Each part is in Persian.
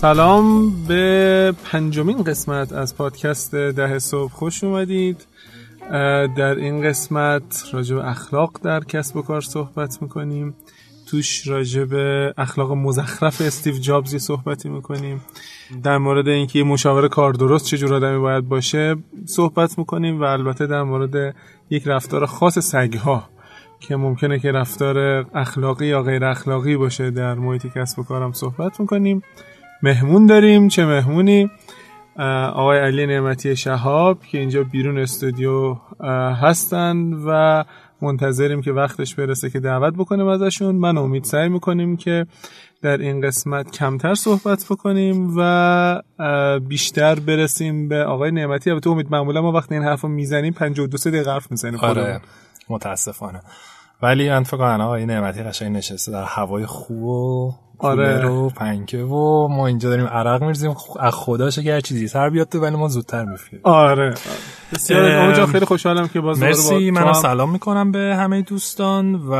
سلام به پنجمین قسمت از پادکست دهه صبح خوش اومدید. در این قسمت راجع به اخلاق در کسب و کار صحبت میکنیم، توش راجع به اخلاق مزخرف استیو جابزی صحبتی میکنیم، در مورد اینکه مشاور کار درست چجور آدمی باید باشه صحبت میکنیم و البته در مورد یک رفتار خاص سگها که ممکنه که رفتار اخلاقی یا غیر اخلاقی باشه در محیط کسب و کارم صحبت میکنیم. مهمون داریم، چه مهمونی؟ آقای علی نعمتی شهاب که اینجا بیرون استودیو هستن و منتظریم که وقتش برسه که دعوت بکنیم ازشون. من امید سعی میکنیم که در این قسمت کمتر صحبت بکنیم و بیشتر برسیم به آقای نعمتی. البته امید معمولا ما وقتی این حرفو میزنیم 52 دقیقه حرف میزنیم. آره متاسفانه، ولی انفقان آقای نعمتی قشنگ نشسته در هوای خوب و آره و پنکه و ما اینجا داریم عرق می‌ریزیم. از خدا شکر چیزی سر بیاد تو، ولی ما زودتر می‌فهمیم. آره بسیار اونجا خیلی خوشحالم که باز مرسی. منم سلام میکنم به همه دوستان و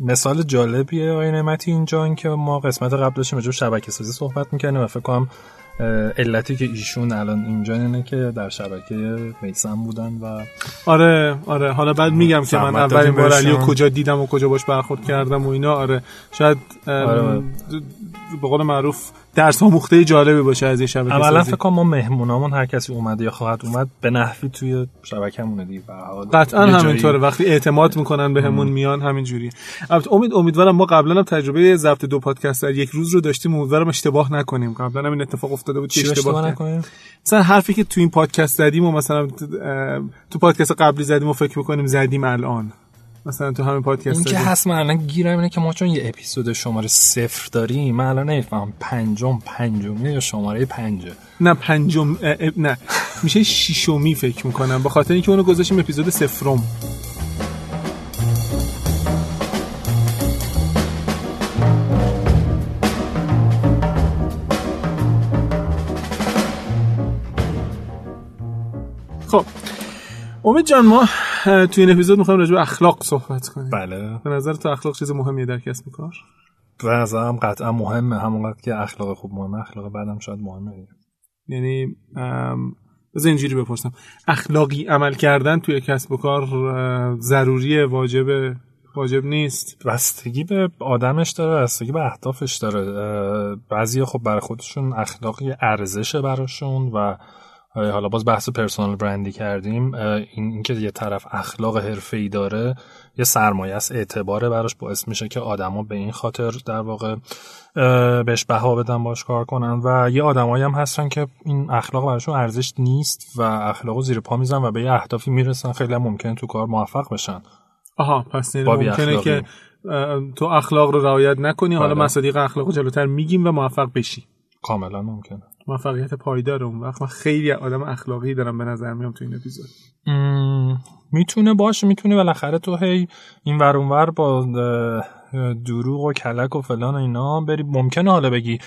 مثال جالبیه آقای نعمتی اینجا که ما قسمت قبل داشتیم راجع به شبکه‌سازی صحبت می‌کردیم و فکر کنم علتی که ایشون الان اینجا اینه که در شبکه میسم بودن و آره حالا بعد میگم که من اولین بار علیو کجا دیدم و کجا باش برخورد کردم و اینا. آره شاید به قول معروف درس آموخته جالبی باشه از این شبکه سازی. اولا فکر کنم ما مهمونامون هر کسی اومده یا خواهد اومد به نحوی توی شبکه‌مونه دیگه و حالا قطعا همینطوره وقتی اعتماد میکنن بهمون میان همینجوری. البته امیدوارم ما قبلا هم تجربه ضبط دو پادکست در یک روز رو داشتیم، امیدوارم اشتباه نکنیم. قبلا هم این اتفاق افتاده بود که اشتباه نکنیم، مثلا حرفی که تو این پادکست زدیم و مثلا تو پادکست قبلی زدیم و فکر می‌کنیم زدیم الان مثلا تو همین پادکست این که هست. من الان گیرم اینه که ما چون یه اپیزود شماره 0 داریم من الان نمی‌فهمم پنجمه یا شماره 5. نه پنجم نه میشه ششمی فکر میکنم، به خاطر اینکه اونو گذاشتیم اپیزود 0. خب امید جان ما تو این اپیزود می‌خوایم راجع به اخلاق صحبت کنیم. بله. به نظر تو اخلاق چیز مهمیه در کسب و کار؟ به نظرم قطعا مهمه، همونقدر که اخلاق خوب مهمه اخلاق بعدم شاید مهمه. یعنی از اینجوری بپرسم اخلاقی عمل کردن توی کسب و کار ضروریه، واجب نیست؟ بستگی به آدمش داره، بستگی به اهدافش داره. بعضیا خب برای خودشون اخلاقی ارزشه براشون و حالا باز بحث پرسونال برندی کردیم، این که یه طرف اخلاق حرفه‌ای داره یه سرمایه است، اعتباره براش، باعث میشه که آدما به این خاطر در واقع بهش بها بدن، باش کار کنن. و یه آدمایی هم هستن که این اخلاق براشون ارزش نیست و اخلاقو زیر پا میزنن و به یه اهدافی میرسن، خیلی ممکنه تو کار موفق بشن. آها پس ممکنه که تو اخلاق رو رعایت نکنی. حالا مصادیق اخلاقو جلوتر میگیم و موفق بشی. کاملا ممکنه. موفقیت پایدار. اون وقت من خیلی آدم اخلاقی دارم به نظر میام تو این اپیزود. میتونه باشه، میتونه بالاخره تو هی این ور اون ور با دروغ و کلک و فلان و اینا بری، ممکنه حالا بگی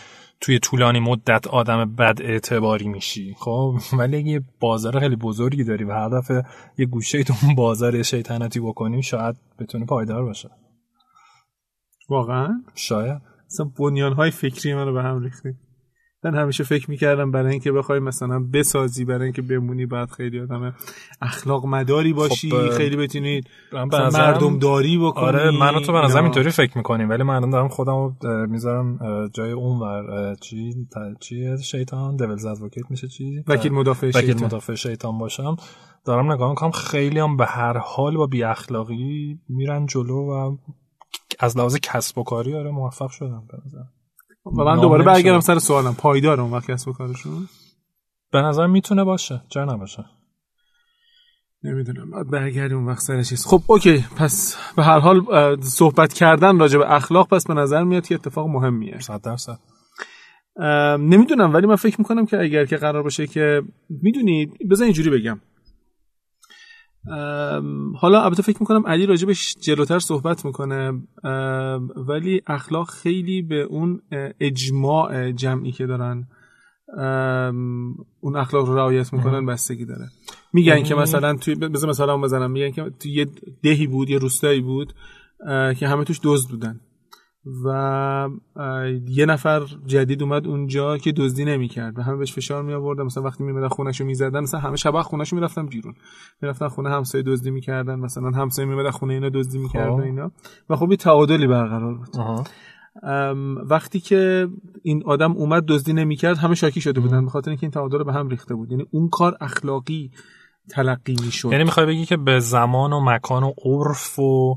توی طولانی مدت آدم بد اعتباری میشی خب، ولی اگه بازار خیلی بزرگی داری و هدف یه گوشه تو اون بازار شیطنتی بکنی شاید بتونه پایدار باشه. واقعا شاید مثلا بنیان‌های فکری منو به هم ریختی. من همیشه فکر میکردم برای اینکه بخوای مثلا بسازی، برای اینکه بمونی باید خیلی آدم اخلاق مداری باشی، خب خیلی بتونی مردم داری بکنی. آره من و تو به نظرم اینطوری فکر میکنیم، ولی من دارم خودمو میذارم جای اون ور چی شیطان دیولز ادوکیت میشه چی وکیل مدافع شیطان باشم. دارم نگاه میکنم خیلی هم به هر حال با بی اخلاقی میرن جلو و از لحاظ کسب و کاری آره موفق شدم به نظرم. و من دوباره برگردم سر سوالم، پایدار اون وقت کسب و کارشون به نظر میتونه باشه چرا نباشه نمیدونم، بعد برگردیم اون وقت سر چیز. خب اوکی، پس به هر حال صحبت کردن راجع به اخلاق پس به نظر میاد یه اتفاق مهمیه 100%. نمیدونم ولی من فکر میکنم که اگر که قرار باشه که میدونی بذار اینجوری بگم، حالا البته فکر میکنم علی راجبش جلوتر صحبت میکنه، ولی اخلاق خیلی به اون اجماع جمعی که دارن اون اخلاق رو رعایت میکنن بستگی داره. میگن که مثلا توی بذار مثلا بزنم، میگن که توی یه دهی بود یه روستایی بود که همه توش دزد بودن و یه نفر جدید اومد اونجا که دزدی نمی‌کرد و همه بهش فشار می‌آوردن، مثلا وقتی می‌میدن خونه‌شو می‌زدن، مثلا همه شب خونه‌شو می‌رفتن بیرون، می‌رفتن خونه همسایه دزدی می‌کردن، مثلا همسایه می‌میدن خونه اینا دزدی می‌کردن اینا، و خب یه تعادلی برقرار بود. وقتی که این آدم اومد دزدی نمی‌کرد همه شاکی شده بودن، به خاطر اینکه این تعادل رو به هم ریخته بود، یعنی اون کار اخلاقی تلقی می‌شد. یعنی می‌خوای بگی که به زمان و مکان و عرف و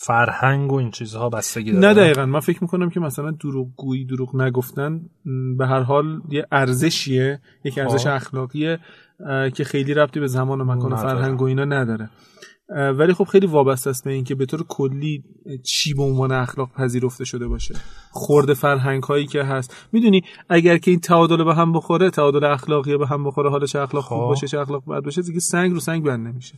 فرهنگ و این چیزها بستگی داره؟ نه دقیقاً، من فکر میکنم که مثلا دروغگویی، دروغ نگفتن به هر حال یه ارزشیه، یک ارزش اخلاقیه که خیلی ربطی به زمان و مکان و فرهنگ و اینا نداره، ولی خب خیلی وابسته است به این که به طور کلی چی به عنوان اخلاق پذیرفته شده باشه. خورد فرهنگ هایی که هست، میدونی اگر که این تعادل به هم بخوره، تعادل اخلاقی به هم بخوره، حالا چه اخلاق خوب باشه چه اخلاق بد باشه، دیگه سنگ رو سنگ بند نمیشه.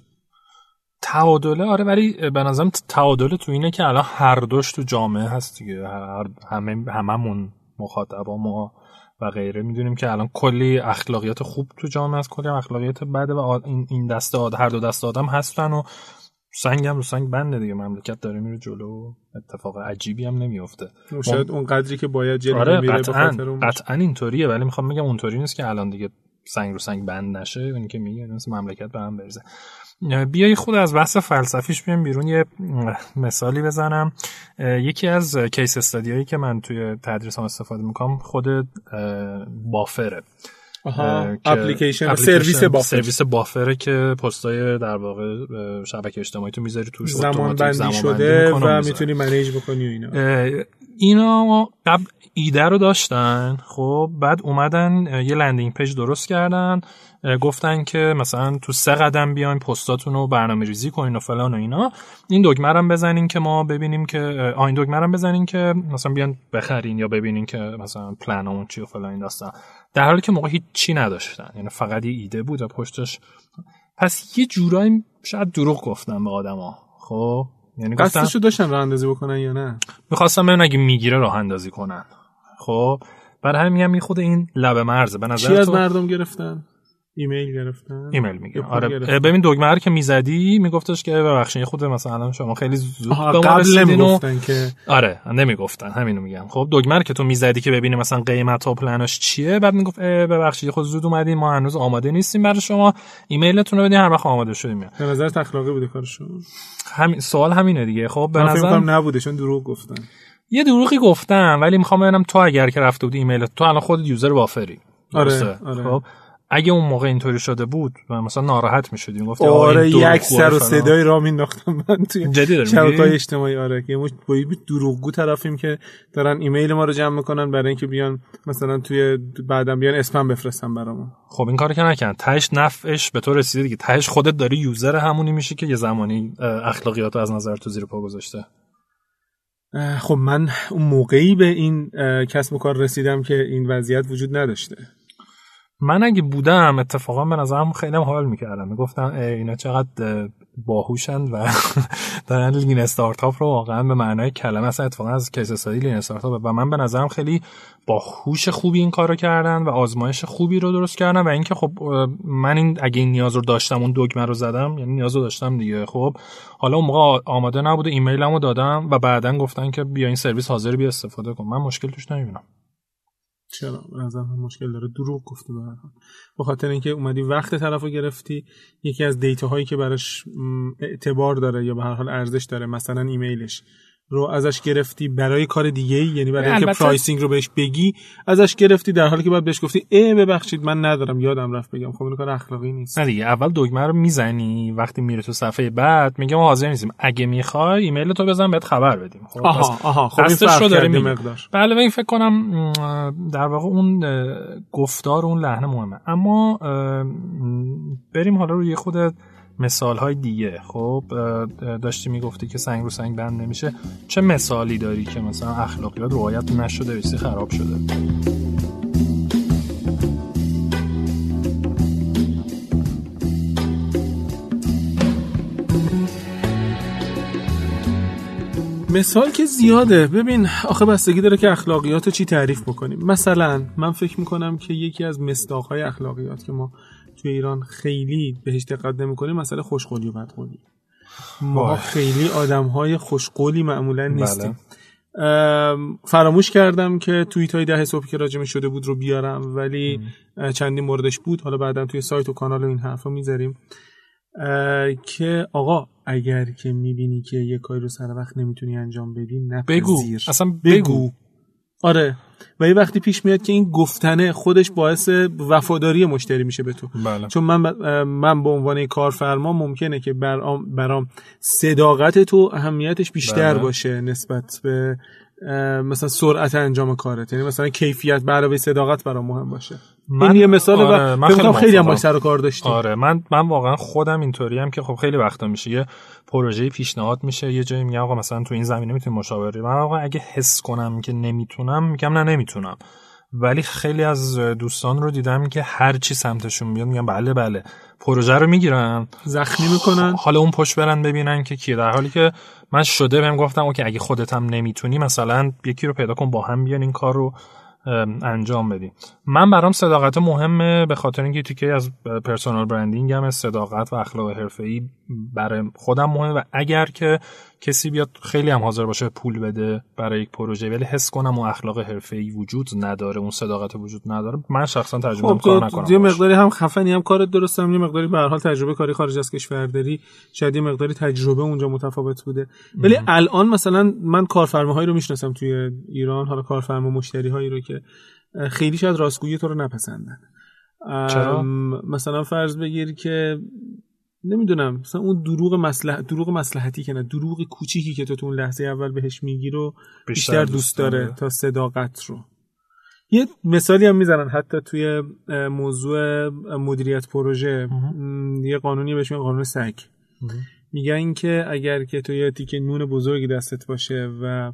تعادله آره، ولی به نظرم تعادله تو اینه که الان هر دوش تو جامعه هست دیگه، هممون مخاطبا ما و غیره میدونیم که الان کلی اخلاقیات خوب تو جامعه هست، کلی اخلاقیات بده، و این دسته هر دو دسته آدم هستن و سنگ هم رو سنگ بنده دیگه، مملکت داره میره جلو، اتفاق عجیبی هم نمیفته شاید اون قدری که باید جلو میره. قطعاً اینطوریه، ولی میخوام بگم اونطوری نیست که الان دیگه سنگ رو سنگ بند نشه، اون که میگه مثلا مملکت به هم برسه. بیایی خود از بحث فلسفیش بیام بیرون، یه مثالی بزنم. یکی از کیس استادیایی که من توی تدریسام استفاده میکنم خود بافره، اپلیکیشن سرویس بافره که پستای در واقع شبکه اجتماعی تو میذاری توش، زمان بندی شده و میتونی منیج بکنی و اینا قبل ایده رو داشتن، خب بعد اومدن یه لندینگ پیج درست کردن، گفتن که مثلا تو 3 قدم بیاین پستاتون رو برنامه‌ریزی کنین و فلان و اینا، این دکمه رو بزنین که ما ببینیم که این دکمه رو بزنین که مثلا بیان بخرین یا ببینین که مثلا پلنمون چی و فلان داستان، در حالی که موقع هیچ چی نداشتن، یعنی فقط یه ایده بود و پشتش. پس یه جورایی شاید دروغ گفتن به آدما، خب یعنی قصدشو داشتن راه اندازی بکنن یا نه، می‌خواستن ببینن اگه میگیره راه اندازی کنن. خب برای همین میگم خود این لبه مرزه به نظر تو. چی از مردم گرفتن؟ ایمیل گرفتن، ایمیل میگم آره، ببین دکمه رو که میزدی میگفتش که ببخشید خود مثلا شما خیلی زود به ما رسیدین و که آره نمیگفتن، همینو میگم. خب دکمه رو که تو میزدی که ببینه مثلا قیمت ها پلنش چیه، بعد میگفت ببخشید خود زود اومدین، ما هنوز آماده نیستیم برای شما، ایمیلتون رو بدین هر وقت آماده شدیم. به نظر اخلاقی بوده کارشون؟ همین سوال همینه دیگه. خب به نظرم نبوده، چون دروغ گفتن، یه دروغی گفتن، ولی میخوام ببینم تو اگر که رفته بودی ایمیلت، تو الان خود یوزر وافری، خب اگه اون موقع اینطوری شده بود و مثلا ناراحت می‌شدی، می‌گفتی آره یک سر و صدای را مینداختم من توی شبکه‌های اجتماعی، آره که مش با دروغگو طرفیم که دارن ایمیل ما رو جمع می‌کنن برای اینکه بیان مثلا توی بعداً بیان اسپم بفرستن برامون. خب این کارو که نکن، تهش نفعش به تو رسیده دیگه، تهش خودت داری یوزر همونی میشی که یه زمانی اخلاقیاتو از نظر تو زیر پا گذاشته. خب من اون موقعی به این کسب و کار رسیدم که این وضعیت وجود نداشته. من اگه بودم اتفاقا به نظرم خیلی هم حال میکردم، میگفتم اینا چقدر باهوشن و دارن لین استارتاپ رو واقعا به معنای کلمه اصلا، اتفاقا از کیس استادی لین استارتاپ، و من به نظرم خیلی باهوش خوبی این کارو کردن و آزمایش خوبی رو درست کردن، و اینکه خب من این اگه این نیاز رو داشتم، اون دکمه رو زدم، یعنی نیاز رو داشتم دیگه. خب حالا اون موقع آماده نبوده، ایمیلمو دادم و بعدن گفتن که بیا این سرویس حاضر، بیا استفاده کن. من مشکل توش نمیبینم. چرا؟ مثلا مشکل داره، دروغ گفته به هر حال، به خاطر اینکه اومدی وقت طرفو گرفتی، یکی از دیتاهایی که براش اعتبار داره یا به هر حال ارزش داره، مثلا ایمیلش رو ازش گرفتی برای کار دیگه‌ای، یعنی برای اینکه پرایسینگ رو بهش بگی ازش گرفتی، در حالی که بعد بهش گفتی ببخشید من ندارم، یادم رفت بگم. خب این کار اخلاقی نیست. نه دیگه، اول دکمه رو میزنی، وقتی میره تو صفحه بعد میگه ما حاضر نیستیم، اگه میخوای ایمیل تو بزن بهت خبر بدیم. خب خب این فرق داره مقدار. بله، من فکر کنم در واقع اون گفتار، اون لحن مهمه. اما بریم حالا روی خود مثال‌های دیگه. خب داشتی میگفتی که سنگ رو سنگ بند نمیشه، چه مثالی داری که مثلا اخلاقیات رعایت نشده، ریسی خراب شده؟ مثال که زیاده. ببین آخه بستگی داره که اخلاقیات چی تعریف بکنیم. مثلا من فکر میکنم که یکی از مصداق‌های اخلاقیات که ما توی ایران خیلی بهش دقت نمی‌کنیم، مسئله خوشقولی و بدقولی. ما خیلی آدم‌های خوشقولی معمولاً نیستیم. فراموش کردم که توییت های دهه صبح که راجع شده بود رو بیارم، ولی چندین موردش بود، حالا بعدم توی سایت و کانال و این حرفا میذاریم که آقا اگر که میبینی که یه کاری رو سر وقت نمیتونی انجام بدی، نپذیر، بگو، اصلا بگو. آره، و یه وقتی پیش میاد که این گفتنه خودش باعث وفاداری مشتری میشه به تو. بله. چون من به عنوان کارفرما ممکنه که برام صداقت تو اهمیتش بیشتر بله. باشه نسبت به مثلا سرعت انجام کارت، یعنی مثلا کیفیت برای صداقت برام مهم باشه. این یه مثال. آره، من خیلی هم با سر و کار داشتیم. آره، من واقعا خودم اینطوریم که خب خیلی وقتا میشه یه پروژه پیشنهاد میشه، یه جایی میگم آقا مثلا تو این زمینه میتونی مشاوره. من واقعا اگه حس کنم که نمیتونم میگم نه نمیتونم، ولی خیلی از دوستان رو دیدم که هر چی سمتشون بیاد میگم بله بله، پروژه رو میگیرن، زخمی میکنن، حالا اون پشت برن ببینن که کیه، در حالی که من شده بهم گفتم اوکی اگه خودت هم نمیتونی مثلا یکی رو پیدا کن با هم بیان این کار رو انجام بدیم. من برام صداقت مهمه، به خاطر اینکه تیکه از پرسونال برندینگ هم صداقت و اخلاق حرفه‌ای برای خودم مهمه، و اگر که کسی بیاد خیلی هم حاضر باشه پول بده برای یک پروژه ولی حس کنم اون اخلاق حرفه‌ای وجود نداره، اون صداقت وجود نداره، من شخصا تجربه کار نکنم. یه مقداری هم خفنی هم کارت درسته، یه مقداری به هر حال تجربه کاری خارج از کشور داری، شاید یه مقداری تجربه اونجا متفاوت بوده. ولی الان مثلا من کارفرماهایی رو میشناسم توی ایران، حالا کارفرما مشتری‌هایی رو که خیلی شاید راستگویی تو رو نپسندن. چرا؟ مثلا فرض بگیر که نمیدونم مثلا اون دروغ مصلحتی که نه، دروغ کوچیکی که تو اون لحظه اول بهش میگی رو بیشتر دوست داره تا صداقت رو. یه مثالی هم میزنن حتی توی موضوع مدیریت پروژه، یه قانونی بهش میگن قانون سگ. میگن که اگر که تو یه تیکه نون بزرگی دستت باشه و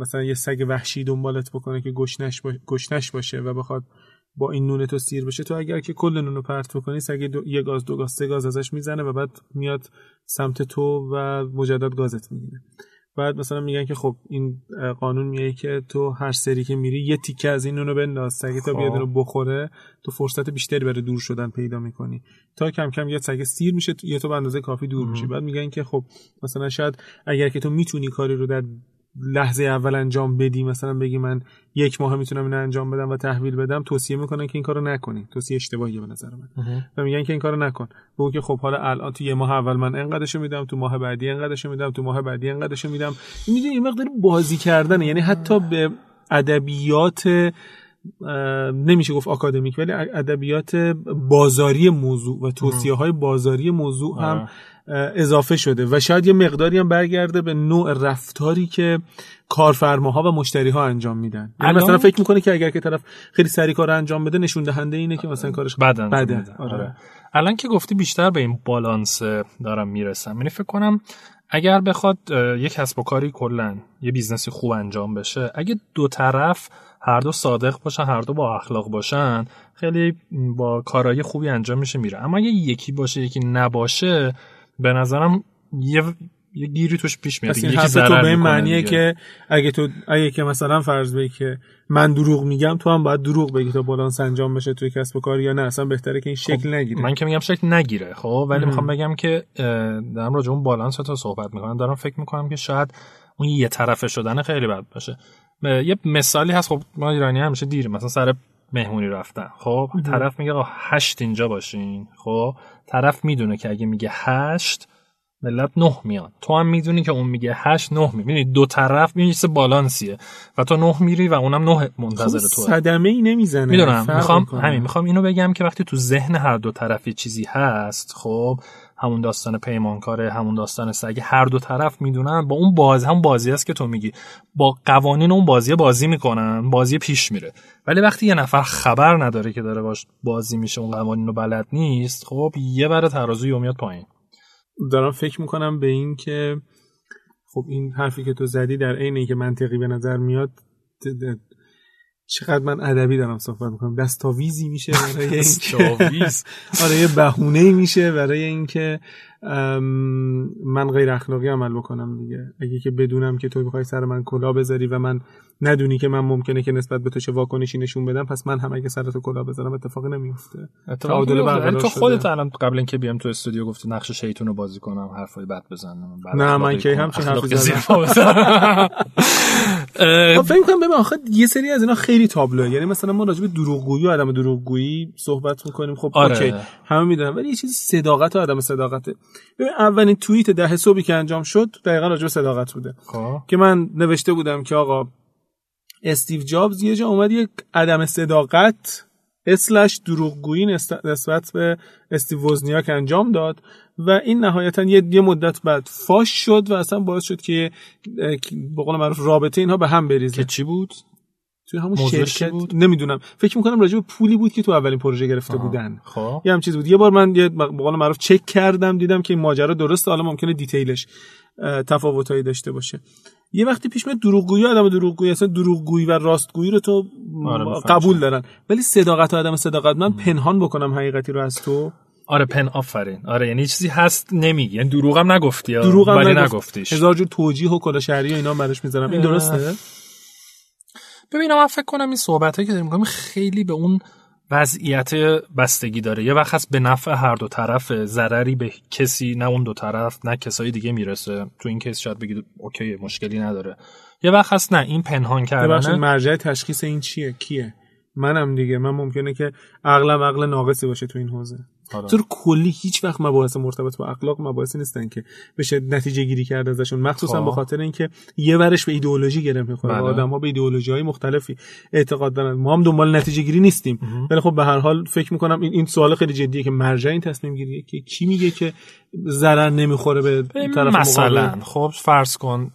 مثلا یه سگ وحشی دنبالت بکنه که گشنش باشه و بخواد با این نون تو سیر بشه، تو اگر که کل نونو پرت بکنی سگ یه گاز، دو گاز، سه گاز ازش میزنه و بعد میاد سمت تو و مجدد گازت میگیره. بعد مثلا میگن که خب این قانون میگه که تو هر سری که میری یه تیکه از این نونو بنداز سگ تا بیاد اینو بخوره، تو فرصت بیشتری برای دور شدن پیدا میکنی تا کم کم یه سگ سیر میشه یا تو به اندازه کافی دور میشی. بعد میگن که خب مثلا شاید اگر که تو میتونی کاری رو در لحظه اول انجام بدی، مثلا بگی من یک ماه میتونم اینو انجام بدم و تحویل بدم، توصیه میکنن که این کارو نکنی، توصیه اشتباهیه به نظر من، و میگن که این کارو نکن. بگو که خب حالا الان تو یه ماه اول من اینقدرشو میدم، تو ماه بعدی اینقدرشو میدم، تو ماه بعدی اینقدرشو میدم. میدونی این مقدار بازی کردنه، یعنی حتی به ادبیات نمیشه گفت آکادمیک، ولی ادبیات بازاری موضوع و توصیه‌های بازاری موضوع هم اضافه شده و شاید یه مقداری هم برگرده به نوع رفتاری که کارفرماها و مشتری‌ها انجام میدن. یعنی مثلا فکر میکنه که اگر که طرف خیلی سریع کار انجام بده نشون دهنده اینه که مثلا کارش بده. آره. الان که گفتی بیشتر به این بالانس دارم میرسم، یعنی فکر کنم اگر بخواد یک کسب و کاری کلا یه بیزنسی خوب انجام بشه، اگه دو طرف هر دو صادق باشن، هر دو با اخلاق باشن، خیلی با کارهای خوبی انجام میشه میره. اما اگه یکی باشه یکی نباشه، به نظرم یه گیری توش پیش میاد. یکی ضرر به این معنیه که اگه که مثلا فرض بگی که من دروغ میگم، تو هم باید دروغ بگی تا بالانس انجام بشه توی کسب و کار، یا نه اصلا بهتره که این شکل نگیره. من که میگم شکل نگیره، خب، ولی میخوام بگم که دارم راجع به اون بالانس تا صحبت میکنم، دارم فکر میکنم که شاید اون یه طرفه شدن خیلی بد باشه. یه مثالی هست، خب ما ایرانی همیشه دیریم، مثلا سر مهمونی رفتن، خب طرف میگه 8 اینجا باشین، خب طرف میدونه که اگه میگه 8 ملت 9 میان، تو هم میدونی که اون میگه 8 9 میبینی، دو طرف میشه چه بالانسیه و تو 9 میری و اونم 9 منتظر تو. صدمه ای نمیزنه، میدونم، میخوام اینو بگم که وقتی تو ذهن هر دو طرفی چیزی هست، خب همون داستان پیمانکاره، همون داستان سگ، هر دو طرف میدونن با اون باز هم بازی است که تو میگی، با قوانین اون بازی میکنن، بازی پیش میره. ولی وقتی یه نفر خبر نداره که داره باش بازی میشه، اون قوانین رو بلد نیست، خب یه بره ترازوی میاد پایین. دارم فکر میکنم به این که خب این حرفی که تو زدی در عین اینکه منطقی به نظر میاد، چقدر من ادبی دارم صحبت میکنم، دستاویزی میشه برای این که آره، یه بهونه میشه برای اینکه من غیر اخلاقی عمل بکنم دیگه. اگه که بدونم که تو بخوای سر من کلا بذاری و من ندونی که من ممکنه که نسبت به تو چه واکنشی نشون بدم، پس من هم اگه سر تو کلا بذارم اتفاقی نمیفته. تعادل برقرار. تو خودت الان قبل اینکه بیام تو استودیو گفتی نقش شیطون رو بازی کنم، حرفای بد بزنم. نه من که همچین حرفی زدم. فکر می‌کنم ببین آخه یه سری از اینا خیلی تابلوه، یعنی مثلا ما راجع به دروغگویی و عدم دروغگویی صحبت می‌کنیم، خب اوکی همه می‌دونن، ولی یه چیز صداقت و عدم صداقته. اولین توییت دهه صبحی که انجام شد دقیقاً راجع به صداقت بوده که من نوشته بودم که آقا استیو جابز یه جا اومد یک عدم صداقت اسلش دروغگویی نسبت به استیو وزنیاک انجام داد و این نهایتاً یه مدت بعد فاش شد و اصلا باعث شد که به قول معروف رابطه اینها به هم بریزه. که چی بود؟ توی همون شرکت بود؟ نمیدونم، فکر میکنم راجع به پولی بود که تو اولین پروژه گرفته بودن. یه هم چیز بود. یه بار من به قول معروف چک کردم دیدم که این ماجرا درسته، حالا ممکنه دیتیلش تفاوتایی داشته باشه. یه وقتی پیش میاد دروغگویی، آدم دروغگویی، اصلا دروغگویی و راستگویی رو تو قبول دارن، ولی صداقت و آدم صداقت من پنهان بکنم حقیقتی رو از تو. آره پن آفرین. آره یعنی چیزی هست نمیگی، یعنی دروغم نگفتی، ولی نگفتیش. هزار جور توجیه و کلا شهری و اینا برش میذارم. این درسته؟ ببینم من فکر کنم این صحبتایی که داریم می‌کنیم خیلی به اون وضعیت بستگی داره. یه وقت هست به نفع هر دو طرفه، ضرری به کسی نه اون دو طرف نه کسای دیگه میرسه. تو این کیس شاید بگید اوکی مشکلی نداره. یه وقت هست نه این پنهان کردنه. مرجع تشخیص این چیه؟ کیه؟ منم دیگه. من ممکنه که عقلم عقل ناقصی باشه تو این حوزه. طور کلی هیچ وقت مباحث مرتبط با اخلاق مباحثی نیستن که بشه نتیجه گیری کرد ازشون، مخصوصا به خاطر اینکه یه ورش به ایدئولوژی گره میخوره. آدم‌ها به ایدئولوژی‌های مختلفی اعتقاد دارن، ما هم دنبال نتیجه گیری نیستیم. ولی خب به هر حال فکر می‌کنم این سوال خیلی جدیه که مرجع این تصمیم گیریه که کی میگه که ضرر نمیخوره به طرف مثلا. خب فرض کن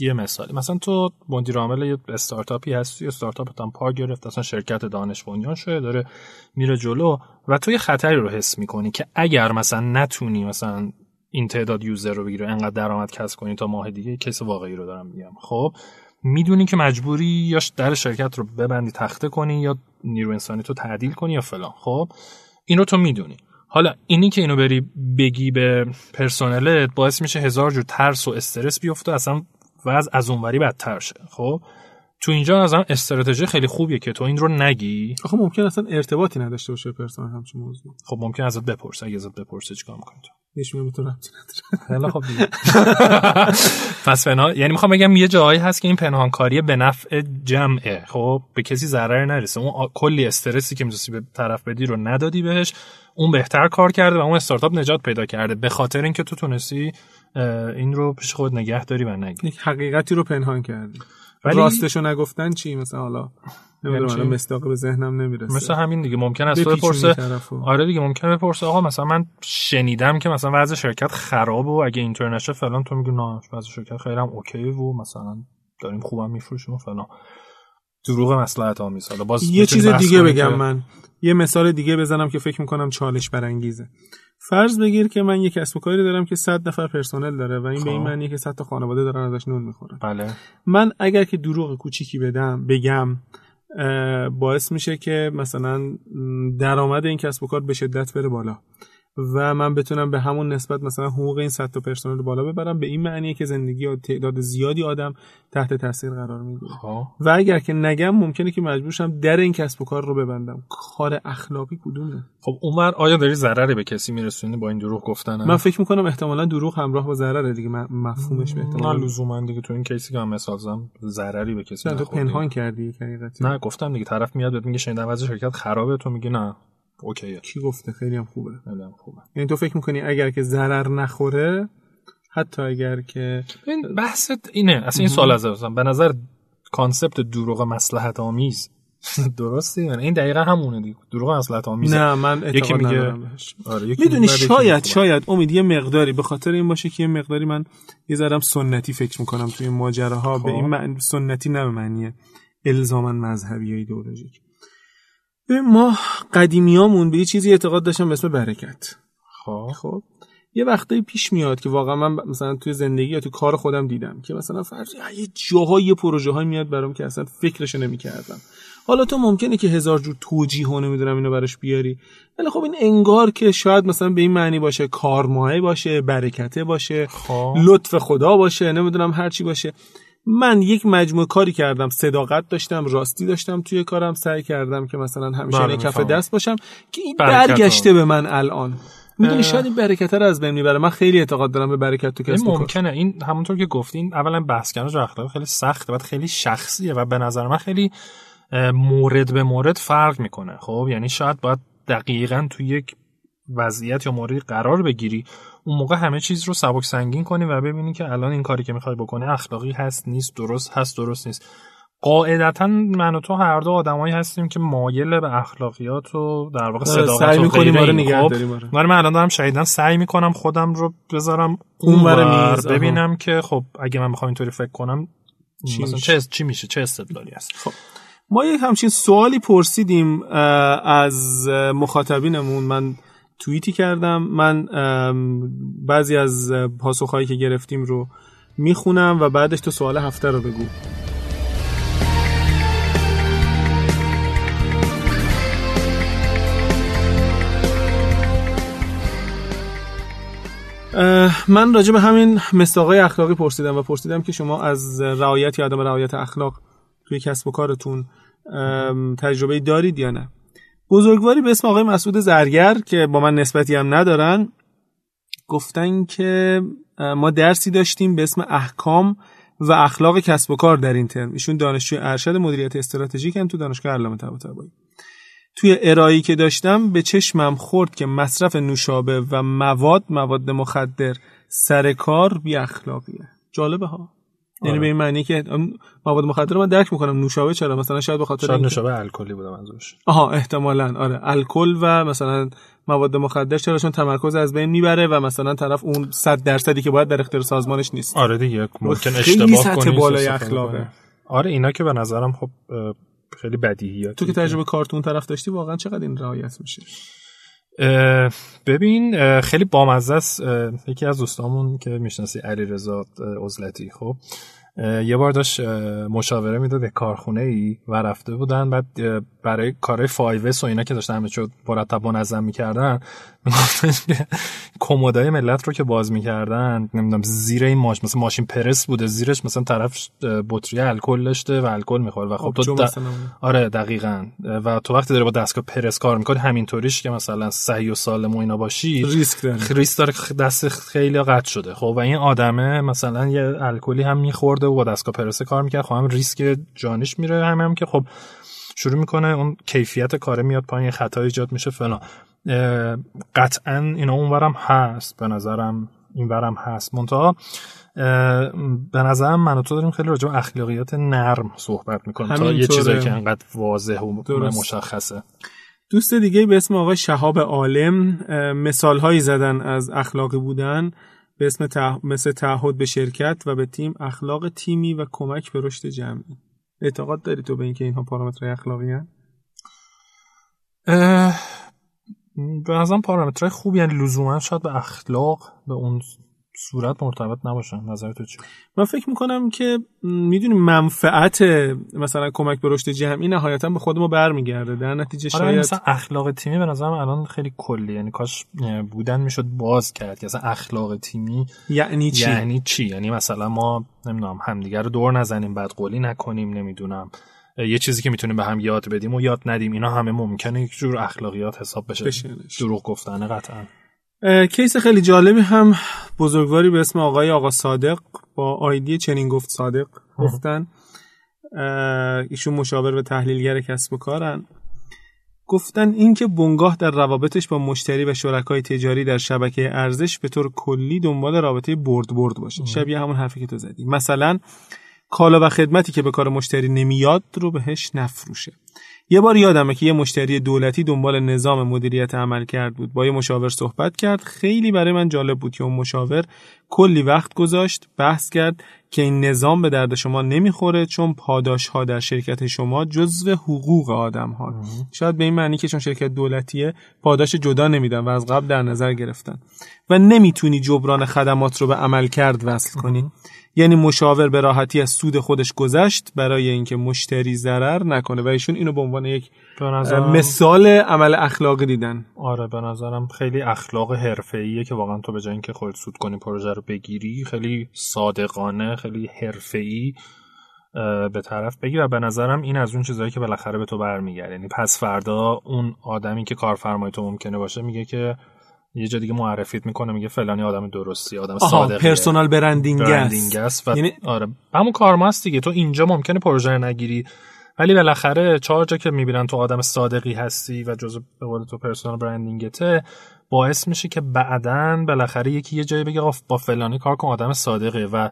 یه مثال، مثلا تو مدیر عامل یه استارتاپی هستی، استارتاپتون پا گرفت، اصلا شرکت دانش بنیان شده داره میره جلو و تو یه خطری رو حس میکنی که اگر مثلا نتونی مثلا این تعداد یوزر رو بگیری، انقدر درآمد کسب کنی تا ماه دیگه، کیس واقعی رو دارم میگم، خب میدونی که مجبوری یا در شرکت رو ببندی، تخته کنی، یا نیرو انسانی تو تعدیل کنی یا فلان. خب اینو تو میدونی. حالا اینی که اینو بری بگی به پرسنلت باعث میشه هزار جور ترس و استرس بیفته، اصلا وضع از اونوری بدتر شه. خب تو اینجا مثلا استراتژی خیلی خوبیه که تو این رو نگی. آخه ممکن اصلا ارتباطی نداشته باشه پرسنل همچین موضوع. خب ممکن ازت بپرسه، اگه ازت بپرسه چیکار می‌کنی تو؟ هیچ می‌تونم نداره. خب پس فنا یعنی میخوام بگم یه جایی هست که این پنهان کاری به نفع جمعه، خب به کسی ضرر نرسه. اون کلی استرسی که می‌ذاری به طرف بدی رو ندادی بهش، اون بهتر کار کرده و اون استارتاپ نجات پیدا کرده به خاطر اینکه تو تونستی این رو پیش خود نگه داری و نگی. یک حقیقتی رو پنهان کردی. راستشو نگفتن چی مثلا؟ حالا نمیدونم، مصداق به ذهنم نمیرسه. مثلا همین دیگه ممکن است بپرسه. آره دیگه ممکنه بپرسه آقا مثلا من شنیدم که مثلا وضع شرکت خرابه و اگه اینترنشنال فلان، تو میگی نه وضع شرکت خیلی هم اوکیه و مثلا داریم خوبم میفروشیم فلان. دروغ مصلحت آمیز. حالا باز یه چیز دیگه بگم، من یه مثال دیگه بزنم که فکر می‌کنم چالش برانگیزه. فرض بگیر که من یک کسب و کاری دارم که 100 نفر پرسنل داره و این به این معنیه که 100 تا خانواده دارن ازش نون میخورن. بله. من اگر که دروغ کوچیکی بگم باعث میشه که مثلا درآمد این کسب و کار به شدت بره بالا و من بتونم به همون نسبت مثلا حقوق این 100 تا پرسنل رو بالا ببرم. به این معنیه که زندگی و تعداد زیادی آدم تحت تاثیر قرار میگیره. و اگر که نگم ممکنه که مجبور شم در این کسب و کار رو ببندم. کار اخلاقی کدومه؟ خب اونور آیا داری ضرری به کسی میرسونی با این دروغ گفتن؟ من فکر میکنم احتمالاً دروغ همراه با ضرره دیگه. مفهومش به احتمال لزوما دیگه تو این کیسی که من مثال زدم ضرری به کسی نخورد. پنهان کردی حقیقتا. نه گفتم دیگه، طرف میاد بهت میگه شنیدم وضع شرکت خرابه، تو میگی نه اوکیه. کی گفته؟ خیلی هم خوبه. خیلی هم خوبه. یعنی تو فکر میکنی اگر که ضرر نخوره، حتی اگر که این بحثت اینه. اصلا این سوال از ازم به نظر کانسپت دروغ مصلحت آمیز درسته؟ من این دقیقا همونه دیگه. دروغ مصلحت آمیز. نه من اعتقاد ندارم بهش. آره میدونی شاید امید یه مقداری به خاطر این باشه که یه مقداری من یه ذره سنتی فکر میکنم توی این ماجراها. به این معنی سنتی نه به معنی الزاما مذهبی یا ایدئولوژیک. ما قدیمیامون به یه چیزی اعتقاد داشتن به اسم برکت. خب یه وقتایی پیش میاد که واقعا من مثلا توی زندگی یا تو کار خودم دیدم که مثلا فرض یه جاهای یه پروژه‌ای میاد برام که اصلا فکرش نمی‌کردم. حالا تو ممکنه که هزار جور توجیه نمیدونم اینو براش بیاری، ولی خب این انگار که شاید مثلا به این معنی باشه کارمایه باشه، برکته باشه، لطف خدا باشه، نمیدونم هر چی باشه. من یک مجموعه کاری کردم، صداقت داشتم، راستی داشتم توی کارم، سعی کردم که مثلا همیشه کف دست باشم که این برگشته به من الان. میدونی شاید این برکت رو از بین میبره. من خیلی اعتقاد دارم به برکت تو کسب و کار. ممکنه این همونطور که گفتین اولا بحث کردنش وقتا خیلی سخته، بعد خیلی شخصیه و به نظر من خیلی مورد به مورد فرق میکنه. خب یعنی شاید باید دقیقاً تو یک وضعیت یا موردی قرار بگیری، اون موقع همه چیز رو سبک سنگین کنی و ببینی که الان این کاری که میخوای بکنی اخلاقی هست نیست، درست هست درست نیست. قاعدتاً من و تو هر دو آدمایی هستیم که مایل به اخلاقیات و در واقع صداقت و غیره. من الان دارم شدیداً سعی میکنم خودم رو بذارم اونور ببینم که خب اگه من بخوام اینطوری فکر کنم چی میشه، چه استدلالی هست. خب ما یه همچین سوالی پرسیدیم از مخاطبینمون. من توییتی کردم، من بعضی از پاسخهایی که گرفتیم رو میخونم و بعدش تو سوال هفته رو بگو. من راجع به همین مصداق‌های اخلاقی پرسیدم و پرسیدم که شما از رعایت یا عدم رعایت اخلاق توی کسب و کارتون تجربه دارید یا نه. بزرگواری به اسم آقای مسعود زرگر که با من نسبتی هم ندارن گفتن که ما درسی داشتیم به اسم احکام و اخلاق کسب و کار در این ترم. ایشون دانشجوی ارشد مدیریت استراتژیک هم تو دانشگاه علامه طباطبایی. توی ارائه‌ای که داشتم به چشمم خورد که مصرف نوشابه و مواد مخدر سر کار بی اخلاقیه. جالبه ها. یعنی به این معنی که مواد مخدر من درک میکنم، نوشابه چرا؟ مثلا شاید به خاطر نوشابه الکلی بوده منظورش. آها احتمالاً آره، الکل و مثلا مواد مخدر چرا؟ چون تمرکز از بین میبره و مثلا طرف اون 100%ی که باید در اختیار سازمانش نیست. آره دیگه ممکن اشتباه کنه. بالای اخلاقه. آره اینا که به نظرم خب خیلی بدیهیه. تو که تجربه کارتون طرف داشتی واقعا چقدر این رعایت میشه؟ ببین خیلی بامزه است. یکی از دوستامون که میشناسی علیرضا عزلتی، خب یه بار داشت مشاوره میداد به کارخونه‌ای و رفته بودن، بعد برای کارهای 5S و اینا که داشتن همه چیو مرتب منظم می‌کردن، میگفتن که کمدای ملت رو که باز می‌کردن نمیدونم زیر این ماشین مثلا ماشین پرس بوده، زیرش مثلا طرف بطری الکل داشته و الکل می‌خوره و خب تو آره دقیقاً. و تو وقتی داره با دستگاه پرس کار می‌کنی همینطوریش که مثلا صحیح و سالم و اینا باشی ریسک داره دست خیلی قطع شده. خب و این آدمه مثلا یه الکلی هم می‌خورد و با دستگاه پرسه کار میکنه، خب هم ریسک جانش میره، هم که خب شروع میکنه اون کیفیت کاره میاد پایین، خطا ایجاد میشه فلان. قطعا اینا اونورم هست، به نظرم اینورم هست. منتها به نظرم من و تو داریم خیلی راجع به اخلاقیات نرم صحبت میکنیم تا یه چیزایی که انقدر واضح و مشخصه. دوست دیگه به اسم آقای شهاب عالم مثالهایی زدن از اخلاقی بودن به اسم مثل تعهد به شرکت و به تیم، اخلاق تیمی و کمک به رشد جمعی. اعتقاد داری تو به اینکه اینها پارامترهای اخلاقی هستند؟ به نظرم پارامترهای خوبی هستند، لزوما شاید به اخلاق به اون صورت مرتبط نباشن. نظر تو چی؟ من فکر میکنم که میدونی منفعت مثلا کمک به رشد جمعی نهایتا به خود ما برمیگرده، در نتیجه شاید مثلا اخلاق تیمی به نظرم الان خیلی کلی، یعنی کاش بودن میشد باز کرد که اصلا اخلاق تیمی یعنی چی؟ یعنی مثلا ما نمیدونم همدیگر رو دور نزنیم، بدقولی نکنیم، نمیدونم یه چیزی که میتونیم به هم یاد بدیم و یاد ندیم، اینا همه ممکنه یک جور اخلاقیات حساب بشه. دروغ گفتن قطعا. کیس خیلی جالبی هم بزرگواری به اسم آقا صادق با آیدی چنین گفت صادق گفتن. ایشون مشاور و تحلیلگر کسب و کارن. گفتن اینکه بنگاه در روابطش با مشتری و شرکای تجاری در شبکه ارزش به طور کلی دنبال رابطه برد باشه، شبیه همون حرفی که تو زدی. مثلا کالا و خدمتی که به کار مشتری نمیاد رو بهش نفروشه. یه بار یادمه که یه مشتری دولتی دنبال نظام مدیریت عملکرد بود. با یه مشاور صحبت کرد. خیلی برای من جالب بود که اون مشاور کلی وقت گذاشت بحث کرد که این نظام به درد شما نمیخوره چون پاداش‌ها در شرکت شما جزء حقوق آدم‌ها. شاید به این معنی که چون شرکت دولتیه پاداش جدا نمیدن و از قبل در نظر گرفتن و نمیتونی جبران خدمات رو به عملکرد وصل کنی. یعنی مشاور به راحتی از سود خودش گذشت برای اینکه مشتری ضرر نکنه و ایشون اینو به عنوان یک مثال عمل اخلاقی دیدن. آره به نظرم خیلی اخلاق حرفه‌ایه که واقعا تو به جای اینکه خودت سود کنی پروژه رو بگیری خیلی صادقانه خیلی حرفه‌ای به طرف بگی و به نظرم این از اون چیزایی که بالاخره به تو برمیگرده. یعنی پس فردا اون آدمی که کارفرمای تو ممکنه باشه میگه که یه جا دیگه معرفیت میکنه میگه فلانی آدم درستی آدم صادقه پرسونال برندینگ است و یعنی... آره همون کارماست دیگه. تو اینجا ممکنه پروژه نگیری ولی بالاخره چهار جا که میبینن تو آدم صادقی هستی و جزء به قول تو پرسونال برندینگته باعث میشه که بعدن بالاخره یکی یه جایی بگه با فلانی کار کن آدم صادقه و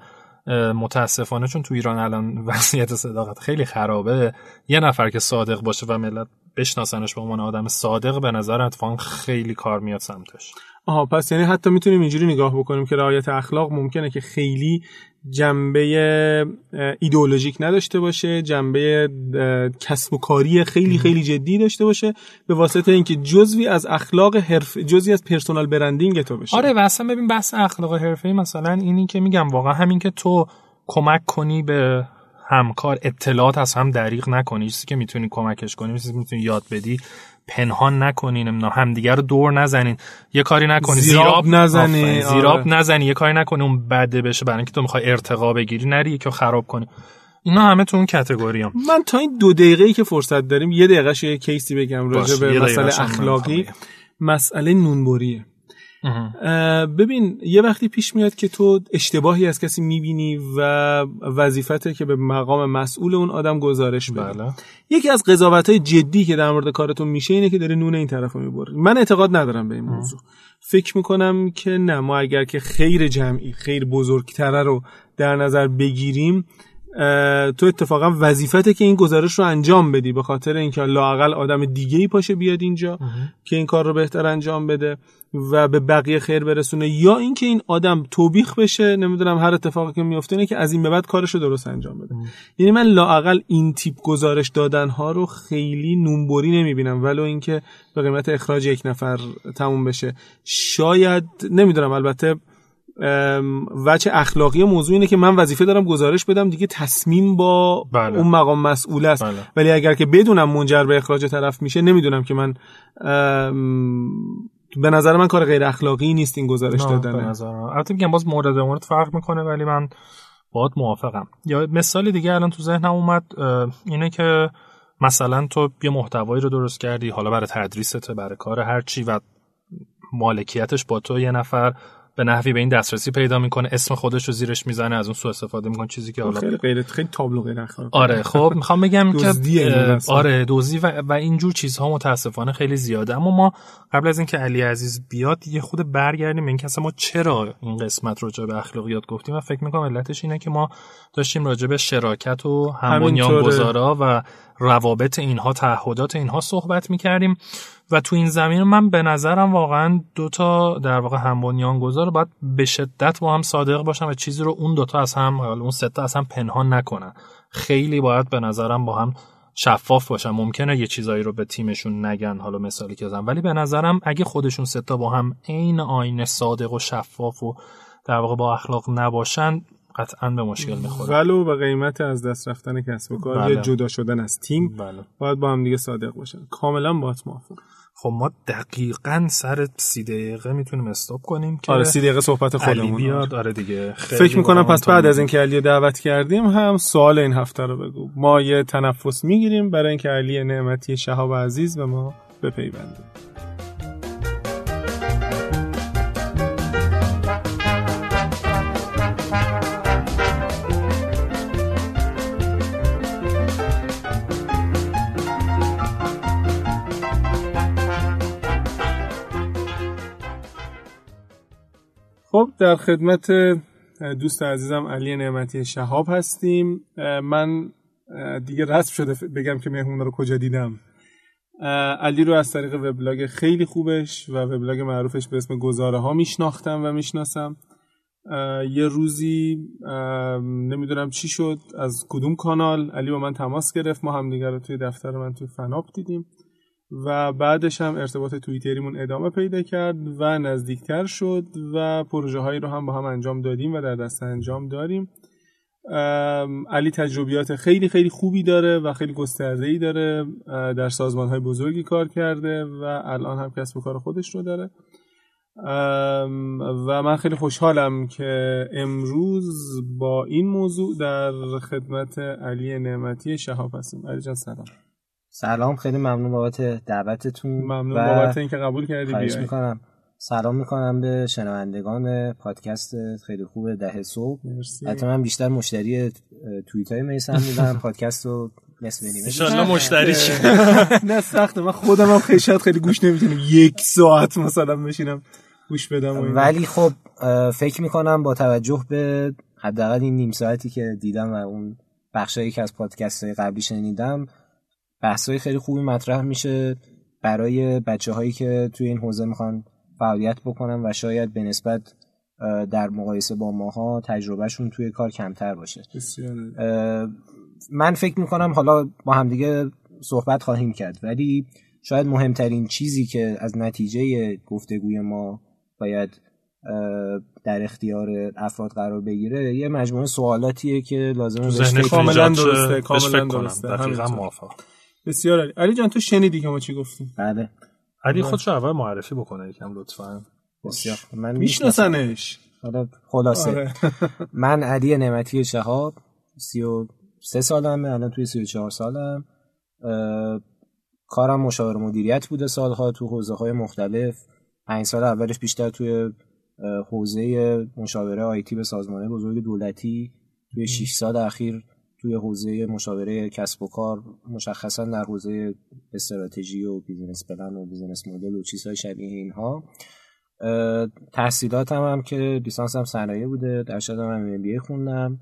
متاسفانه چون تو ایران الان وضعیت صداقت خیلی خرابه یه نفر که صادق باشه و ملت بشناسنش به عنوان آدم صادق به نظر اتفاقا خیلی کار میاد سمتش. آها پس یعنی حتی میتونیم اینجوری نگاه بکنیم که رعایت اخلاق ممکنه که خیلی جنبه ایدئولوژیک نداشته باشه، جنبه کسب و کاری خیلی خیلی جدی داشته باشه به واسطه اینکه جزوی از اخلاق جزوی از پرسونال برندینگ تو بشه. آره و اصلا ببین بحث اخلاق حرفه‌ای مثلا اینی که میگم واقعا همین که تو کمک کنی به همکار اطلاعات از هم دریغ نکنی، چیزی که میتونی کمکش کنی، چیزی که میتونی یاد بدی پنهان نکنین، همدیگه رو دور نزنین، یه کاری نکنین، زیراب نزنی، یه کاری نکنین اون بده بشه برای اینکه تو میخوای ارتقا بگیری نری که خراب کنی. اینا همه تو اون کاتگوری هم. من تا این 2 دقیقه‌ای که فرصت داریم یه دقیقه‌ش یه کیسی بگم راجع به مسئله اخلاقی، مسئله نونبریه. ببین یه وقتی پیش میاد که تو اشتباهی از کسی میبینی و وظیفته که به مقام مسئول اون آدم گزارش بده. بله. یکی از قضاوت‌های جدی که در مورد کارتون میشه اینه که داره نون این طرفو میبره. من اعتقاد ندارم به این موضوع. فکر میکنم که نه، ما اگر که خیر جمعی، خیر بزرگتره رو در نظر بگیریم، تو اتفاقا وظیفته که این گزارش رو انجام بدی به خاطر اینکه لااقل آدم دیگه‌ای پاشه بیاد اینجا که این کار رو بهتر انجام بده و به بقیه خیر برسونه، یا اینکه این آدم توبیخ بشه، نمیدونم هر اتفاقی که میفته اینه که از این به بعد کارشو درست انجام بده. یعنی من لااقل این تیپ گزارش دادن ها رو خیلی نونبری نمیبینم، ولو اینکه به قیمت اخراج یک نفر تموم بشه. شاید نمیدونم، البته وجه اخلاقی موضوع اینه که من وظیفه دارم گزارش بدم دیگه، تصمیم با بله. اون مقام مسئول است. بله. ولی اگر که بدونم منجر به اخراج طرف میشه، نمیدونم که من به نظر من کار غیر اخلاقی نیست این گزارش دادن. به نظر من البته میگم باز مورد فرق میکنه ولی من باهات موافقم. یا مثال دیگه الان تو ذهنم اومد اینه که مثلا تو یه محتوایی رو درست کردی، حالا برای تدریست، برای کار، هر چی، و مالکیتش با تو، یه نفر به نحوی به این دسترسی پیدا میکنه، اسم خودش رو زیرش میزنه، از اون سوء استفاده میکنه، چیزی که حالا خیلی تابلو غیر اخلاقی. آره خب میخوام بگم که آره دوزی و اینجور چیزها متاسفانه خیلی زیاده. اما ما قبل از اینکه علی عزیز بیاد یه خود برگردیم این که اصلا ما چرا این قسمت راجع به اخلاقیات گفتیم و فکر میکنم علتش اینه که ما داشتیم راجع به شراکت و هم‌بنیان‌گذارا و روابط اینها، تعهدات اینها صحبت میکردیم و تو این زمین من به نظرم واقعا دوتا در واقع هم‌بنیان‌گذار باید به شدت با هم صادق باشن و چیزی رو اون دوتا از هم، اون سه تا از هم پنهان نکنن. خیلی باید به نظرم با هم شفاف باشن. ممکنه یه چیزایی رو به تیمشون نگن، حالا مثالی که زدم، ولی به نظرم اگه خودشون سه تا با هم عین آینه صادق و شفاف و در واقع با اخلاق نباشن، قطعاً به مشکل میخوره. ولو به قیمت از دست رفتن کسب و کار یا جدا شدن از تیم، باید با هم دیگه صادق باشن. کاملاً باهات موافقم. خب ما دقیقاً سر 30 دقیقه میتونیم استاپ کنیم که آره 30 دقیقه صحبت خودمون بیاد. آره دیگه فکر میکنم پس بعد از اینکه علی دعوت کردیم هم سوال این هفته رو بگو. ما یه تنفس میگیریم برای اینکه علی نعمتی شهاب عزیز و ما بپیوندیم. خب در خدمت دوست عزیزم علی نعمتی شهاب هستیم. من دیگه رسم شده بگم که مهمون رو کجا دیدم. علی رو از طریق وبلاگ خیلی خوبش و وبلاگ معروفش به اسم گزاره ها میشناختم و میشناسم. یه روزی نمیدونم چی شد، از کدوم کانال علی با من تماس گرفت، ما همدیگر رو توی دفتر من توی فناپ دیدیم و بعدش هم ارتباط توییتریمون ادامه پیدا کرد و نزدیکتر شد و پروژه هایی رو هم با هم انجام دادیم و در دست انجام داریم. علی تجربیات خیلی خیلی خوبی داره و خیلی گسترده‌ای داره، در سازمان‌های بزرگی کار کرده و الان هم کسب و کار خودش رو داره و من خیلی خوشحالم که امروز با این موضوع در خدمت علی نعمتی شهاب هستیم. علی جان سلام. سلام، خیلی ممنون بابت دعوتتون. ممنون بابت اینکه قبول کردی بیای. خواهش می‌کنم. سلام میکنم به شنوندگان پادکست خیلی خوب دهه صبح. حتی من بیشتر مشتری توییت های میسم بودم، پادکست رو نصف نیمه انشالله مشتری شد. نه سخته، من خودم هم خیلی گوش نمیتونم، یک ساعت مثلا بشینم گوش بدم، ولی خب فکر میکنم با توجه به حداقل این نیم ساعتی که دیدم و اون بخشایی که از پادکست های قبلی شنیدم، بحثای خیلی خوبی مطرح میشه برای بچه‌هایی که توی این حوزه میخوان فعالیت بکنم و شاید به نسبت در مقایسه با ماها تجربهشون توی کار کمتر باشه. من فکر میکنم حالا با همدیگه صحبت خواهیم کرد، ولی شاید مهمترین چیزی که از نتیجه گفتگوی ما باید در اختیار افراد قرار بگیره یه مجموعه سوالاتیه که لازمه بشه. کاملا درسته، کاملا درسته، دقیقاً موافقم. بسیار عالی. علی جان تو شنیدی که ما چی گفتیم؟ بله. علی خودشو اول معرفی بکنه یکم لطفاً. بسیار. من میشناسنش. حالا خلاصه آره. من علی نعمتی شهاب، 33 سالمه، الان توی 34 سالم. کارم مشاور مدیریت بوده سالها تو حوزه‌های مختلف. 5 سال اولش بیشتر توی حوزه مشاوره آیتی به سازمان‌های بزرگ دولتی، توی 6 سال اخیر توی حوزه مشاوره کسب و کار، مشخصا در حوزه استراتژی و بیزینس پلن و بیزینس مدل و چیزهای شبیه اینها. تحصیلاتم هم که لیسانسم صنایع بوده، ارشدم هم MBA خوندم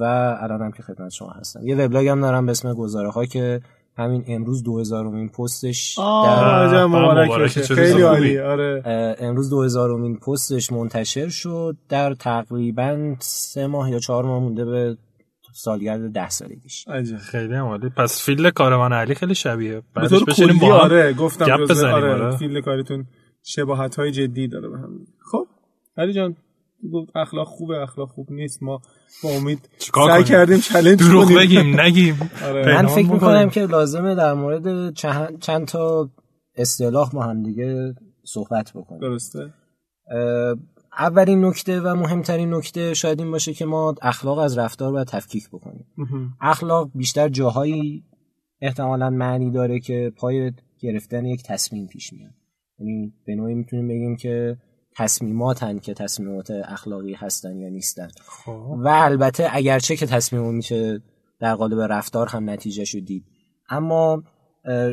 و الانم که خدمت شما هستم. یه وبلاگ هم دارم به اسم گزاره‌ها که همین امروز 2000مین پستش در مبارک شد. خیلی عالی. آره امروز 2000مین پستش منتشر شد، در تقریبا 3 ماه یا 4 ماه مونده به سالگرد 10 سالگیش. خیلی عالی. پس فیلد کار من علی خیلی شبیه. بعدش بشینیم با هم. آره گفتم بزنیم. آره فیلد کارتون شباهت‌های جدی داره به هم. خب علی جان گفت اخلاق خوبه، اخلاق خوب نیست، ما با امید سعی کردیم چالش کنیم، دروغ بگیم نگیم. آره. من فکر می‌کنم که لازمه در مورد چند تا اصطلاح ما هم دیگه صحبت بکنیم. درسته. اولین نکته و مهمترین نکته شاید این باشه که ما اخلاق از رفتار باید تفکیک بکنیم. اخلاق بیشتر جاهایی احتمالاً معنی داره که پای گرفتن یک تصمیم پیش میاد، یعنی به نوعی میتونیم بگیم که تصمیماتن که تصمیمات اخلاقی هستن یا نیستن. و البته اگرچه که تصمیم میشه در قالب رفتار هم نتیجه شو دید، اما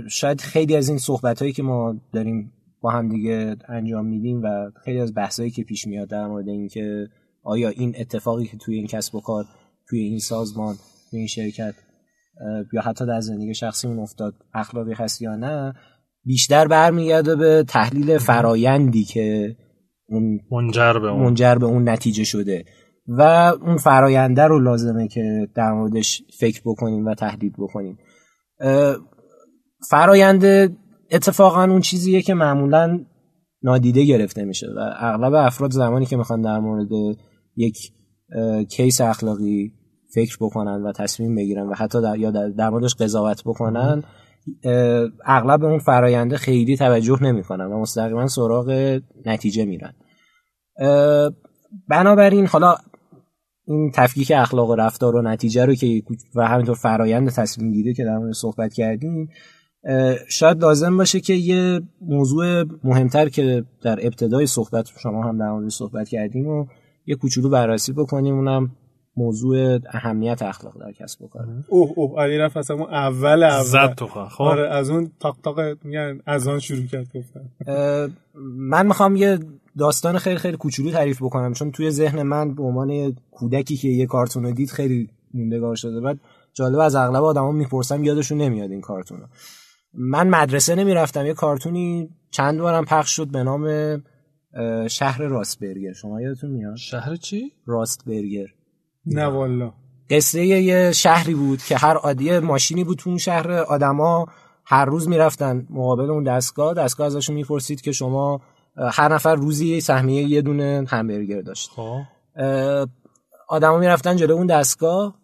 شاید خیلی از این صحبتایی که ما داریم با هم دیگه انجام میدیم و خیلی از بحثایی که پیش میاد در مورد این که آیا این اتفاقی که توی این کسب و کار، توی این سازمان، توی این شرکت یا حتی در زندگی شخصیمون افتاد اخلاقی هست یا نه، بیشتر برمیگرده به تحلیل فرایندی که اون منجر به اون نتیجه شده و اون فراینده رو لازمه که در موردش فکر بکنیم و تحلیل بکنیم. فراینده اتفاقا اون چیزیه که معمولا نادیده گرفته میشه و اغلب افراد زمانی که میخوان در مورد یک کیس اخلاقی فکر بکنن و تصمیم بگیرن و حتی در موردش قضاوت بکنن، اغلب اون فراینده خیلی توجه نمیکنن و مستقیما سراغ نتیجه میرن. بنابراین حالا این تفکیک اخلاق و رفتار و نتیجه رو که و همینطور فرایند تصمیم گیری که در مورد صحبت کردیم، شاید لازم باشه که یه موضوع مهمتر که در ابتدای صحبت شما هم در موردش صحبت کردیم و یه کوچولو بررسی بکنیم، اونم موضوع اهمیت اخلاق در کسب و کار. اوه علی رفت اصلا اول زد تو خب. آره از اون تاق میگن از آن شروع کرد گفتن. من میخوام یه داستان خیلی خیلی کوچولو تعریف بکنم، چون توی ذهن من به عنوان کودکی که یه کارتون رو دید خیلی موندگار شده. بعد جالب از اغلب آدما میپرسم یادشون نمیاد این کارتونو. من مدرسه نمیرفتم، یه کارتونی چند بارم پخش شد به نام شهر راستبرگر. شما یادتون میاد؟ شهر چی؟ راستبرگر. نه والله. قصه یه شهری بود که هر عادیه ماشینی بود تو اون شهر، آدما هر روز میرفتن مقابل اون دستگاه ازشون میپرسید که شما هر نفر روزی سهمیه یه دونه همبرگر داشت. آدما میرفتن جلو اون دستگاه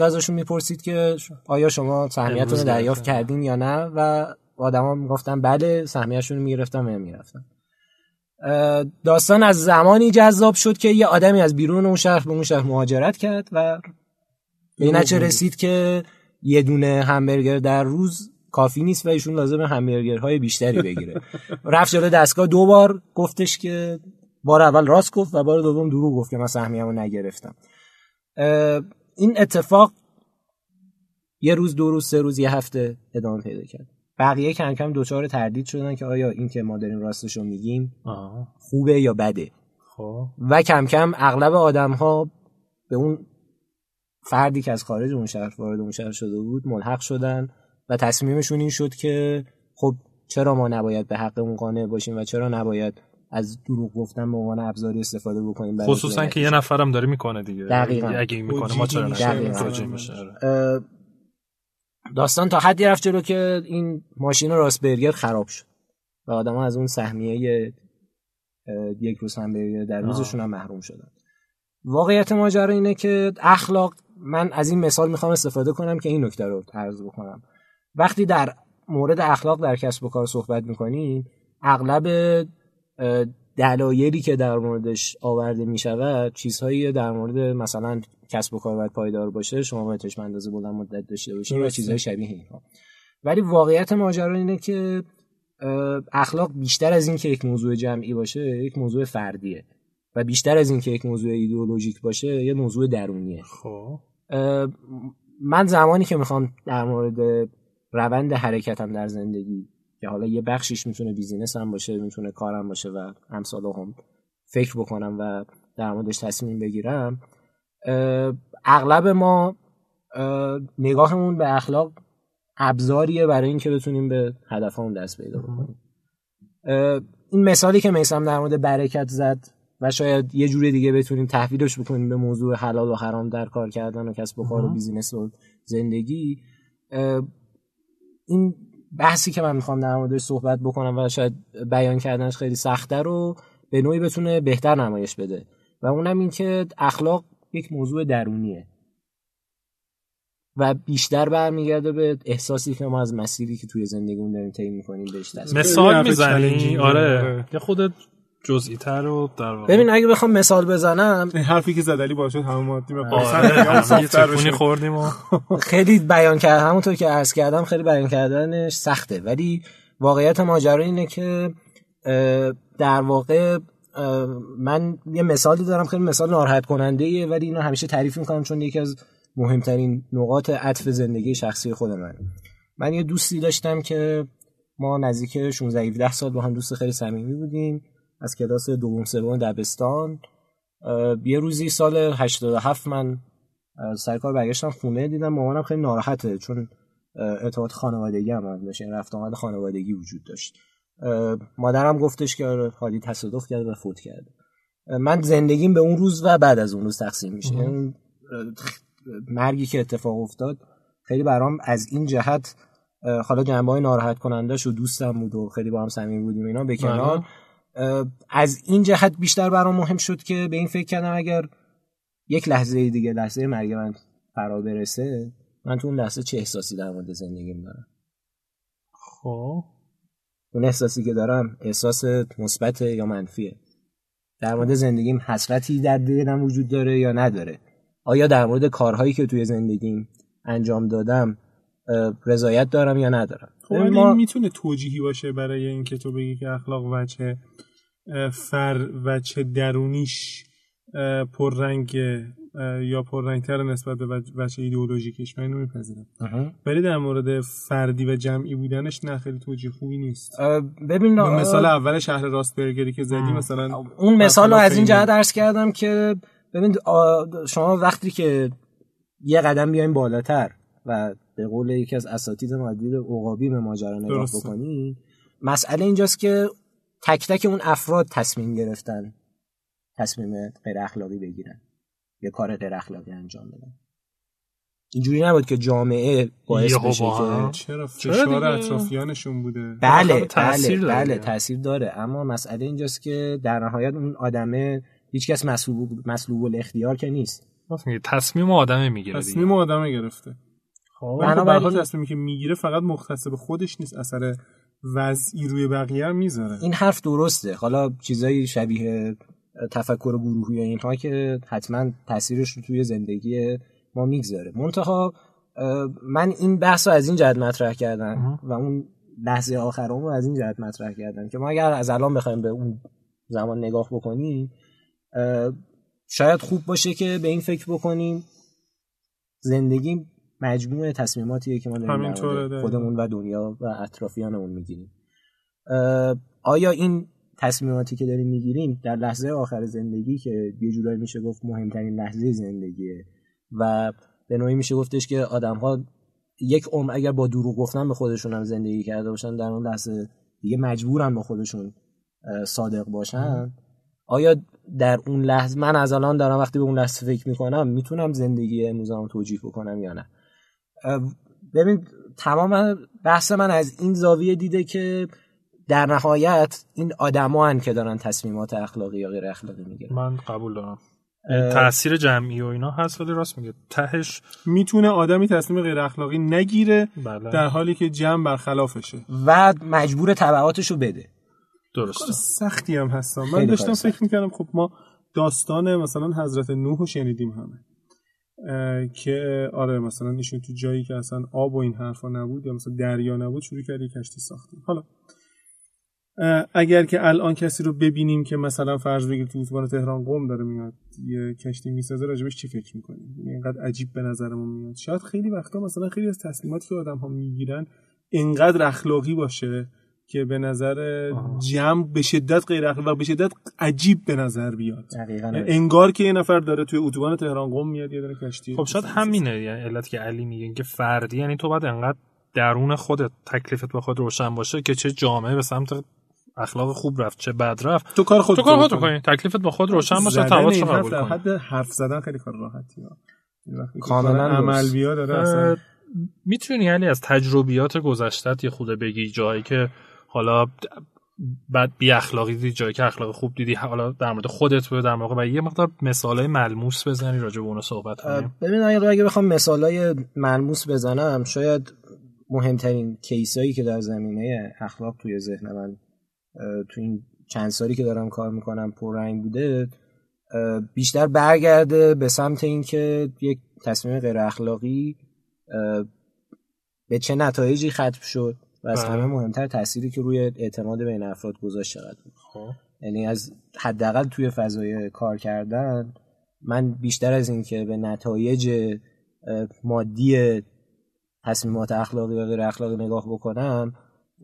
ازشون میپرسید که آیا شما سهمیتون رو دریافت کردین یا نه، و آدما میگفتن بله، سهمیه‌شون رو میگرفتن و میرفتن. داستان از زمانی جذاب شد که یه آدمی از بیرون اون شهر به اون شهر مهاجرت کرد و به نتیجه رسید که یه دونه همبرگر در روز کافی نیست و ایشون لازمه همبرگرهای بیشتری بگیره. رفت جلو دستگاه دو بار، گفتش که بار اول راست گفت و بار دوم دروغ گفت که من سهمیه‌مو نگرفتم. این اتفاق یه روز، دو روز، سه روز، یه هفته ادامه پیدا کرد. بقیه کم کم دوچار تردید شدن که آیا این که ما داریم راستشو میگیم خوبه یا بده. و کم کم اغلب آدم‌ها به اون فردی که از خارج اون شهر وارد اون شهر شده بود ملحق شدن و تصمیمشون این شد که خب چرا ما نباید به حقمون قانع باشیم و چرا نباید از دروغ گفتن به عنوان ابزاری استفاده بکنیم، خصوصا که یه نفرم داره میکنه دیگه. دقیقاً. اگه این میکنه ما چرا نشه. داستان تا حدی رفت جلو که این ماشین راستبرگر خراب شد و آدما از اون سهمیه یک روز همبرگر در روزشون هم محروم شدن. واقعیت ماجرا اینه که اخلاق، من از این مثال میخوام استفاده کنم که این نکته رو عرض بکنم. وقتی در مورد اخلاق در کسب و کار صحبت میکنیم، اغلب دلایلی که در موردش آورده میشود چیزهایی در مورد مثلا کسب و کار باید پایدار باشه، شما باید چشم اندازه بلند مدت داشته باشید و چیزهای شبیه اینها. ولی واقعیت ماجرا اینه که اخلاق بیشتر از این که یک موضوع جمعی باشه یک موضوع فردیه و بیشتر از این که یک موضوع ایدئولوژیک باشه یک موضوع درونیه. خب من زمانی که میخوام در مورد روند حرکتم در زندگی که حالا یه بخشیش میتونه بیزینس هم باشه، میتونه کارم باشه و امثال هم فکر بکنم و در موردش تصمیم بگیرم، اغلب ما نگاهمون به اخلاق ابزاریه برای این که بتونیم به هدفمون دست پیدا بکنیم. این مثالی که میسم در مورد برکت زد و شاید یه جوری دیگه بتونیم تحویلش بکنیم به موضوع حلال و حرام در کار کردن و کسب و کار و بیزینس و زندگی، این بحثی که من میخوام در موردش صحبت بکنم و شاید بیان کردنش خیلی سخته رو به نوعی بتونه بهتر نمایش بده، و اونم این که اخلاق یک موضوع درونیه و بیشتر برمیگرده به احساسی که ما از مسیری که توی زندگیمون داریم طی می‌کنیم بهش دست. مثال میزنی؟ آره، یه خودت جزئی‌تر رو در واقع. ببین اگه بخوام مثال بزنم، این حرفی که زدلی باعث شد همه ما تیم پاسن خوردیم و خیلی بیان کردم، همونطور که عرض کردم خیلی بیان کردنش سخته، ولی واقعیت ماجرا اینه که در واقع من یه مثالی دارم، خیلی مثال ناراحت کننده ایه ولی اینو همیشه تعریف می‌کنم چون یکی از مهمترین نقاط عطف زندگی شخصی خود منه. من یه دوستی داشتم که ما نزدیک 16 17 سال با هم دوست خیلی صمیمی بودیم از کلاس دوم سوم دبستان. یه روزی سال 87 من سر کار برگشتم خونه، دیدم مامانم خیلی ناراحته چون ارتباط خانوادگی هم داشت، این رفت آمد خانوادگی وجود داشت. مادرم گفتش که حالی تصادف کرده و فوت کرده. من زندگیم به اون روز و بعد از اون روز تقسیم میشه. اون مرگی که اتفاق افتاد خیلی برام از این جهت، حالا جنبه‌های ناراحت کننده‌اش و دوستم بود و خیلی با هم صمیمی بودیم اینا به کنار، از این جهت بیشتر برام مهم شد که به این فکر کردم اگر یک لحظه دیگه لحظه مرگ من فرا برسه، من تو اون لحظه چه احساسی در مورد زندگیم دارم. خب اون احساسی که دارم احساس مثبت یا منفیه؟ در مورد زندگیم حسرتی در دلم وجود داره یا نداره؟ آیا در مورد کارهایی که توی زندگیم انجام دادم رضایت دارم یا ندارم؟ خب این میتونه توجیهی باشه برای این که تو بگی که اخلاق وچه فر وچه درونیش پررنگ یا پررنگتر نسبت به وچه ایدئولوژیکش، من اینو میپذیرم، ولی در مورد فردی و جمعی بودنش نه، خیلی توجیه خوبی نیست. ببین مثال اول شهر راستبرگری که زدی، مثلا اون مثالو از این جهت عرض کردم که ببین شما وقتی که یه قدم بیایم بالاتر و به قول یکی از اساتید مدیر عقابی به ماجرا نگاه بکنی، مسئله اینجاست که تک تک اون افراد تصمیم گرفتن تصمیم غیر اخلاقی بگیرن یا کار غیر اخلاقی انجام بدن. اینجوری نبود که جامعه باعث بشه که چرا فشار اطرافیانشون بوده. بله تأثیر داره. بله تأثیر داره، اما مسئله اینجاست که در نهایت اون آدمه هیچکس مسلوب الاختیار که نیست. تصمیم آدمه میگیره. تصمیم آدمه گرفته. بنابراین تصمیمی که میگیره فقط مختص به خودش نیست، اثر وضعی روی بقیه هم میذاره. این حرف درسته. حالا چیزایی شبیه تفکر گروهی یا اینها که حتما تاثیرش رو توی زندگی ما میگذاره. منتها من این بحثو از این جهت مطرح کردم و اون بحث آخرامو از این جهت مطرح کردم که ما اگر از الان بخوایم به اون زمان نگاه بکنیم، شاید خوب باشه که به این فکر بکنیم زندگی مجموعه تصمیماتیه که ما داریم خودمون و دنیا و اطرافیانمون میگیریم. آیا این تصمیماتی که داریم میگیریم در لحظه آخر زندگی که یه جورایی میشه گفت مهمترین لحظه زندگیه و به نوعی میشه گفتش که آدم‌ها یک عمر اگر با دروغ گفتن به خودشون هم زندگی کرده باشن، در اون لحظه دیگه مجبورن با خودشون صادق باشن؟ آیا در اون لحظه من از الان دارم وقتی به اون لحظه فکر میکنم میتونم زندگی امروزم توجیه بکنم یا نه؟ ببین تمام بحث من از این زاویه دیده که در نهایت این آدما هن که دارن تصمیمات اخلاقی یا غیر اخلاقی میگیرن. من قبول دارم تأثیر جمعی و اینا هست، ولی راست میگه تهش میتونه آدمی تصمیم غیر اخلاقی نگیره در حالی که جمع برخلافشه و مجبور تبعاتشو بده. درسته. کار سختی هم هستم. من داشتم فکر میکردم خب ما داستان مثلا حضرت نوح رو شنیدیم همه که آره مثلا ایشون تو جایی که اصلا آب و این حرفا نبود یا مثلا دریا نبود شروع کرد کشتی ساختن. حالا اگر که الان کسی رو ببینیم که مثلا فرض بگیر تو اتوبان تهران قم داره میاد یه کشتی میسازه، راجبش چی فکر میکنیم؟ اینقدر عجیب به نظرمون میاد. شاید خیلی وقتا مثلا خیلی از تصمیماتی که آدم‌ها میگیرن اینقدر اخلاقی باشه که به نظر جمع به شدت غیر اخلاقی و به شدت عجیب به نظر بیاد. انگار که یه نفر داره توی اتوبان تهران قم میاد یه داره کشتی. خب شاید همینه، یعنی علت که علی میگه که فردی، یعنی تو باید انقدر درون خودت تکلیفت با خود روشن باشه که چه جامعه به سمت اخلاق خوب رفت چه بد رفت، تو کار خودت کنی، تکلیفت با خود روشن باشه، تواضع رو قبول کن. حد حرف زدن خیلی کار راحتیه، کاملا عمل بیا داره. اصلا میتونی علی از تجربیات گذشته‌ت یه خورده بگی، جایی که حالا بعد بی اخلاقی دیدی، جایی که اخلاق خوب دیدی، حالا در مورد خودت بود در واقع، یه مقدار مثالای ملموس بزنی راجع به اون صحبت کنیم. ببین اگه بخوام مثالای ملموس بزنم، شاید مهمترین کیسایی که در زمینه اخلاق توی ذهن من تو این چند سالی که دارم کار میکنم پررنگ بوده، بیشتر برگرده به سمت این که یک تصمیم غیر اخلاقی به چه نتایجی ختم شد و از همه مهمتر تأثیری که روی اعتماد بین افراد گذاشت شد. یعنی از حداقل توی فضای کار کردن من بیشتر از این که به نتایج مادی تصمیمات اخلاقی و غیر اخلاقی نگاه بکنم،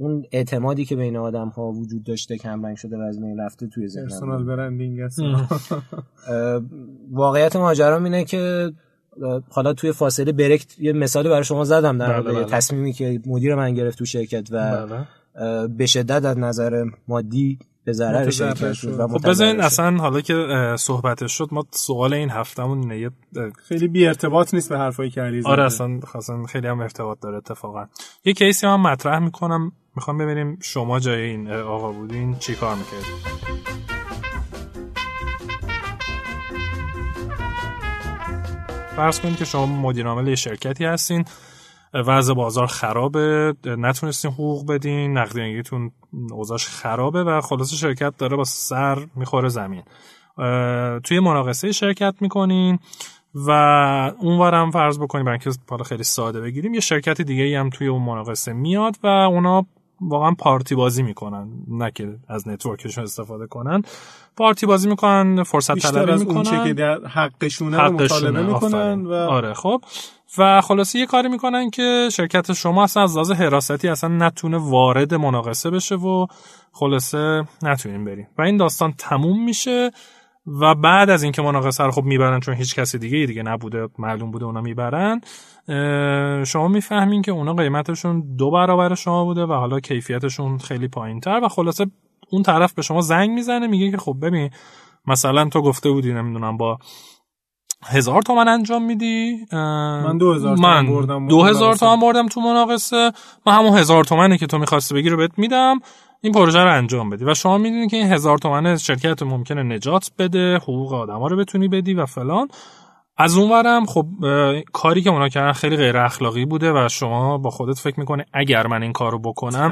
اون اعتمادی که بین آدم‌ها وجود داشته کمرنگ شده و از بین رفته توی ذهنم. پرسونال برندینگ است. واقعیت ماجرا اینه که حالا توی فاصله بریک یه مثالی برای شما زدم در مورد تصمیمی که مدیر من گرفت تو شرکت و به شدت از نظر مادی به ضرر شرکت شد. خب بزنین اصلا حالا که صحبتش شد، ما سوال این هفتهمون اینه، خیلی بی ارتباط نیست به حرفایی که علی زد. آره اصلا خاصن خیلی هم ارتباط داره اتفاقا. یه کیسی من مطرح می‌کنم، میخوام ببینیم شما جای این آقا بودین چی کار میکردید. فرض کنید که شما مدیر عامل شرکتی هستین، وضع بازار خرابه، نتونستین حقوق بدین، نقدینگیتون اوضاعش خرابه و خلاص شرکت داره با سر میخوره زمین. توی مناقصه شرکت میکنین و اونورم فرض بکنید، برای اینکه حالا خیلی ساده بگیریم، یه شرکت دیگه‌ای هم توی اون مناقصه میاد و اونا واقعا پارتی بازی میکنن، نه که از نتورکشون استفاده کنن، پارتی بازی میکنن، فرصت طلبی میکنن، بیشتر از اون چه که در حقشونه رو مطالبه میکنن و آره خب و خلاصه یه کاری میکنن که شرکت شما اصلا از لحاظ حراستی اصلا نتونه وارد مناقصه بشه و خلاصه نتونین بریم و این داستان تموم میشه و بعد از اینکه مناقصه رو خب میبرن چون هیچ کسی دیگه نبوده، معلوم بوده اونا میبرن، شما میفهمین که اونا قیمتشون 2 برابر شما بوده و حالا کیفیتشون خیلی پایین‌تر. و خلاصه اون طرف به شما زنگ میزنه میگه که خب ببین مثلا تو گفته بودی نمیدونم با 1000 تومان انجام میدی، من 2000 تومان بردم، 2000 تومان بردم تو مناقصه، من همون 1000 تومانی که تو می‌خواستی بگیری بهت میدم، این پروژه رو انجام بدی. و شما میدونید که این 1000 تومان شرکت ممکنه نجات بده، حقوق آدما رو بتونی بدی و فلان. از اونورم خب کاری که اونا کردن خیلی غیر اخلاقی بوده و شما با خودت فکر میکنی اگر من این کارو بکنم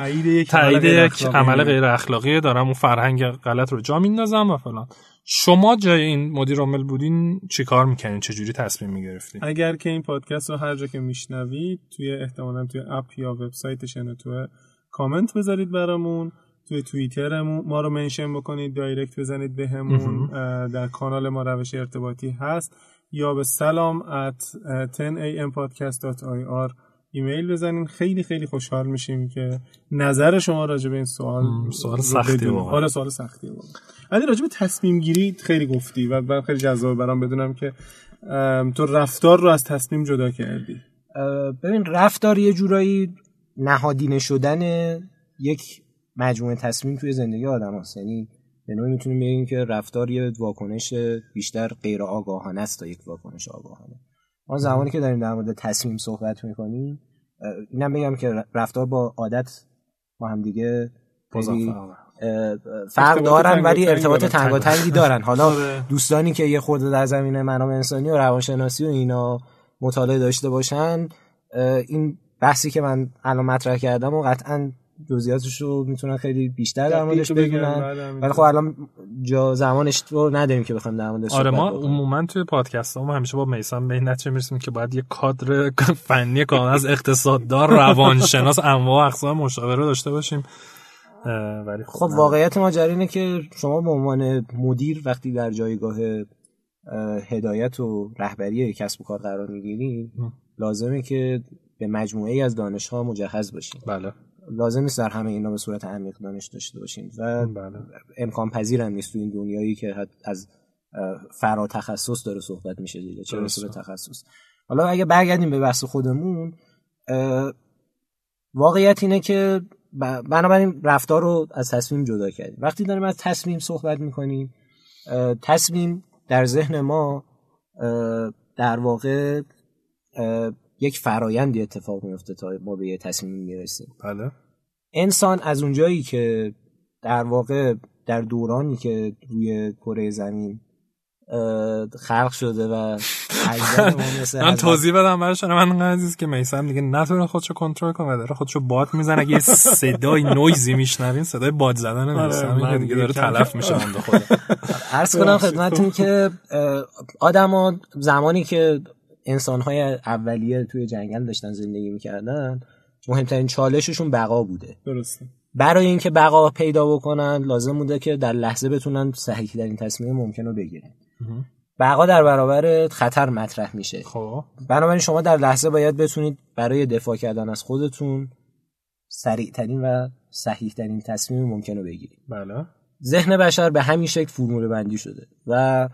تایید یک عمل غیر اخلاقی دارم، اون فرهنگ غلط رو جا میندازم و فلان. شما جای این مدیر عامل بودین چیکار میکنین؟ چه جوری تصمیم میگرفتین؟ اگر که این پادکست رو هر جا که میشنوید توی احتمالاً توی اپ یا وبسایتش یا تو کامنت بذارید برامون، توی توییترمون ما رو منشن بکنید، دایرکت بزنید بهمون، در کانال ما روش ارتباطی هست، یا به salam@10ampodcast.ir ایمیل بزنین. خیلی خیلی خوشحال میشیم که نظر شما راجع به این سوال سختی بود. آره سوال سختی بود. علی راجع به تصمیم گیری خیلی گفتی و من خیلی جذاب برام بدونم که تو رفتار رو از تصمیم جدا کردی. ببین رفتار یه جورایی نهادینه شدن یک مجموعه تصمیم توی زندگی آدم هست، یعنی به نوعی میتونیم بگیم که رفتار یه واکنش بیشتر غیر آگاهانه است تا یک واکنش آگاهانه. ما زمانی که داریم در مورد تصمیم صحبت میکنیم، اینم بگم که رفتار با عادت ما هم دیگه فرق دارن ولی ارتباط تنگاتنگی دارن. حالا دوستانی که یه خورده در زمینه منابع انسانی و روانشناسی و اینا مطالعه داشته باشن، این بحثی که من الان مطرح کردم و قطعاً جزئیاتش رو میتونن خیلی بیشتر در موردش بگن، ولی خب الان جا زمانش رو نداریم که بخوام در موردش صحبت کنم. آره ما عموما توی پادکست ها همیشه با میثم به این نتیجه میرسیم که باید یه کادر فنی کامل از اقتصاددان، روانشناس، انواع اقسام مشاوره داشته باشیم، ولی خب واقعیت ماجرا اینه که شما به عنوان مدیر وقتی در جایگاه هدایت و رهبری کسب و کار قرار میگیرید لازمه که به مجموعه‌ای از دانش‌ها مجهز باشین. بله. لازم نیست در همه اینا به صورت عمیق دانش داشته باشین و بله. امکان پذیر هم نیست تو این دنیایی که از فرا تخصص داره صحبت میشه دیگه، چه رسه به تخصص. حالا اگه برگردیم به بحث خودمون، واقعیت اینه که بنابراین رفتار رو از تصمیم جدا کردیم. وقتی داریم از تصمیم صحبت میکنیم، تصمیم در ذهن ما در واقع یک فرایندی اتفاق میفته تا ما به یه تصمیم میرسیم. بله. انسان از اونجایی که در واقع در دورانی که روی کره زمین خلق شده و من توضیح بدم براشون، من عزیز که میثم دیگه نتونه خودشو کنترل کنه، داره خودشو باد میزنه. اگه صدای نویزی میشنوین، صدای باد زدن میثم که دیگه داره تلف میشه بنده خدا. عرض کنم خدمتتون که آدما زمانی که انسان‌های اولیه توی جنگل داشتن زندگی می‌کردن، مهمترین چالششون بقا بوده. درسته. برای اینکه بقا پیدا بکنن لازم بوده که در لحظه بتونن صحیح‌ترین تصمیم ممکن رو بگیرن. بقا در برابر خطر مطرح میشه. خب. بنابراین شما در لحظه باید بتونید برای دفاع کردن از خودتون سریع‌ترین و صحیح‌ترین تصمیم ممکن رو بگیرید. بله. ذهن بشر به همین شکل فرمول بندی شده و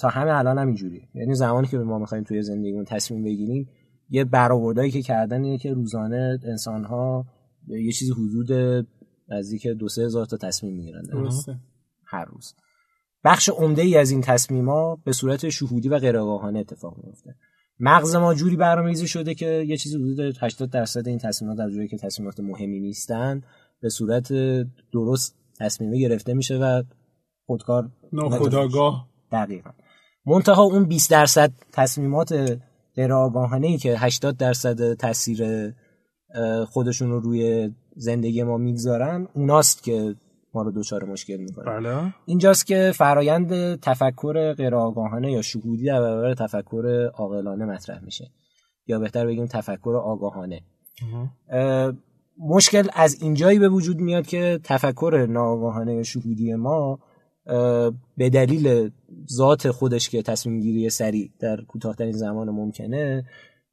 تا همه الان هم اینجوریه، یعنی زمانی که ما می‌خوایم توی زندگیمون تصمیم بگیریم، یه برآوردایی که کردن اینه که روزانه انسان‌ها یه چیزی حدود نزدیک 2-3000 تا تصمیم می‌گیرن هر روز. بخش عمده‌ای از این تصمیم‌ها به صورت شهودی و غیرآگاهانه اتفاق می‌افته. مغز ما جوری برنامه‌ریزی شده که یه چیزی حدود 80% این تصمیمات در جایی که تصمیمات مهمی نیستن به صورت درست تصمیم گرفته میشه و خودکار ناخودآگاه. دقیقاً. منتها اون 20% تصمیمات غیر آگاهانه‌ای که 80% تاثیر خودشون رو روی زندگی ما میگذارن، اوناست که ما رو دوچار مشکل میکنه. بله. اینجاست که فرایند تفکر غیر آگاهانه یا شهودی در برابر تفکر عاقلانه مطرح میشه، یا بهتر بگیم تفکر آگاهانه. مشکل از اینجایی به وجود میاد که تفکر ناآگاهانه یا شهودی ما به دلیل ذات خودش که تصمیم گیری سریع در کوتاه‌ترین زمان ممکنه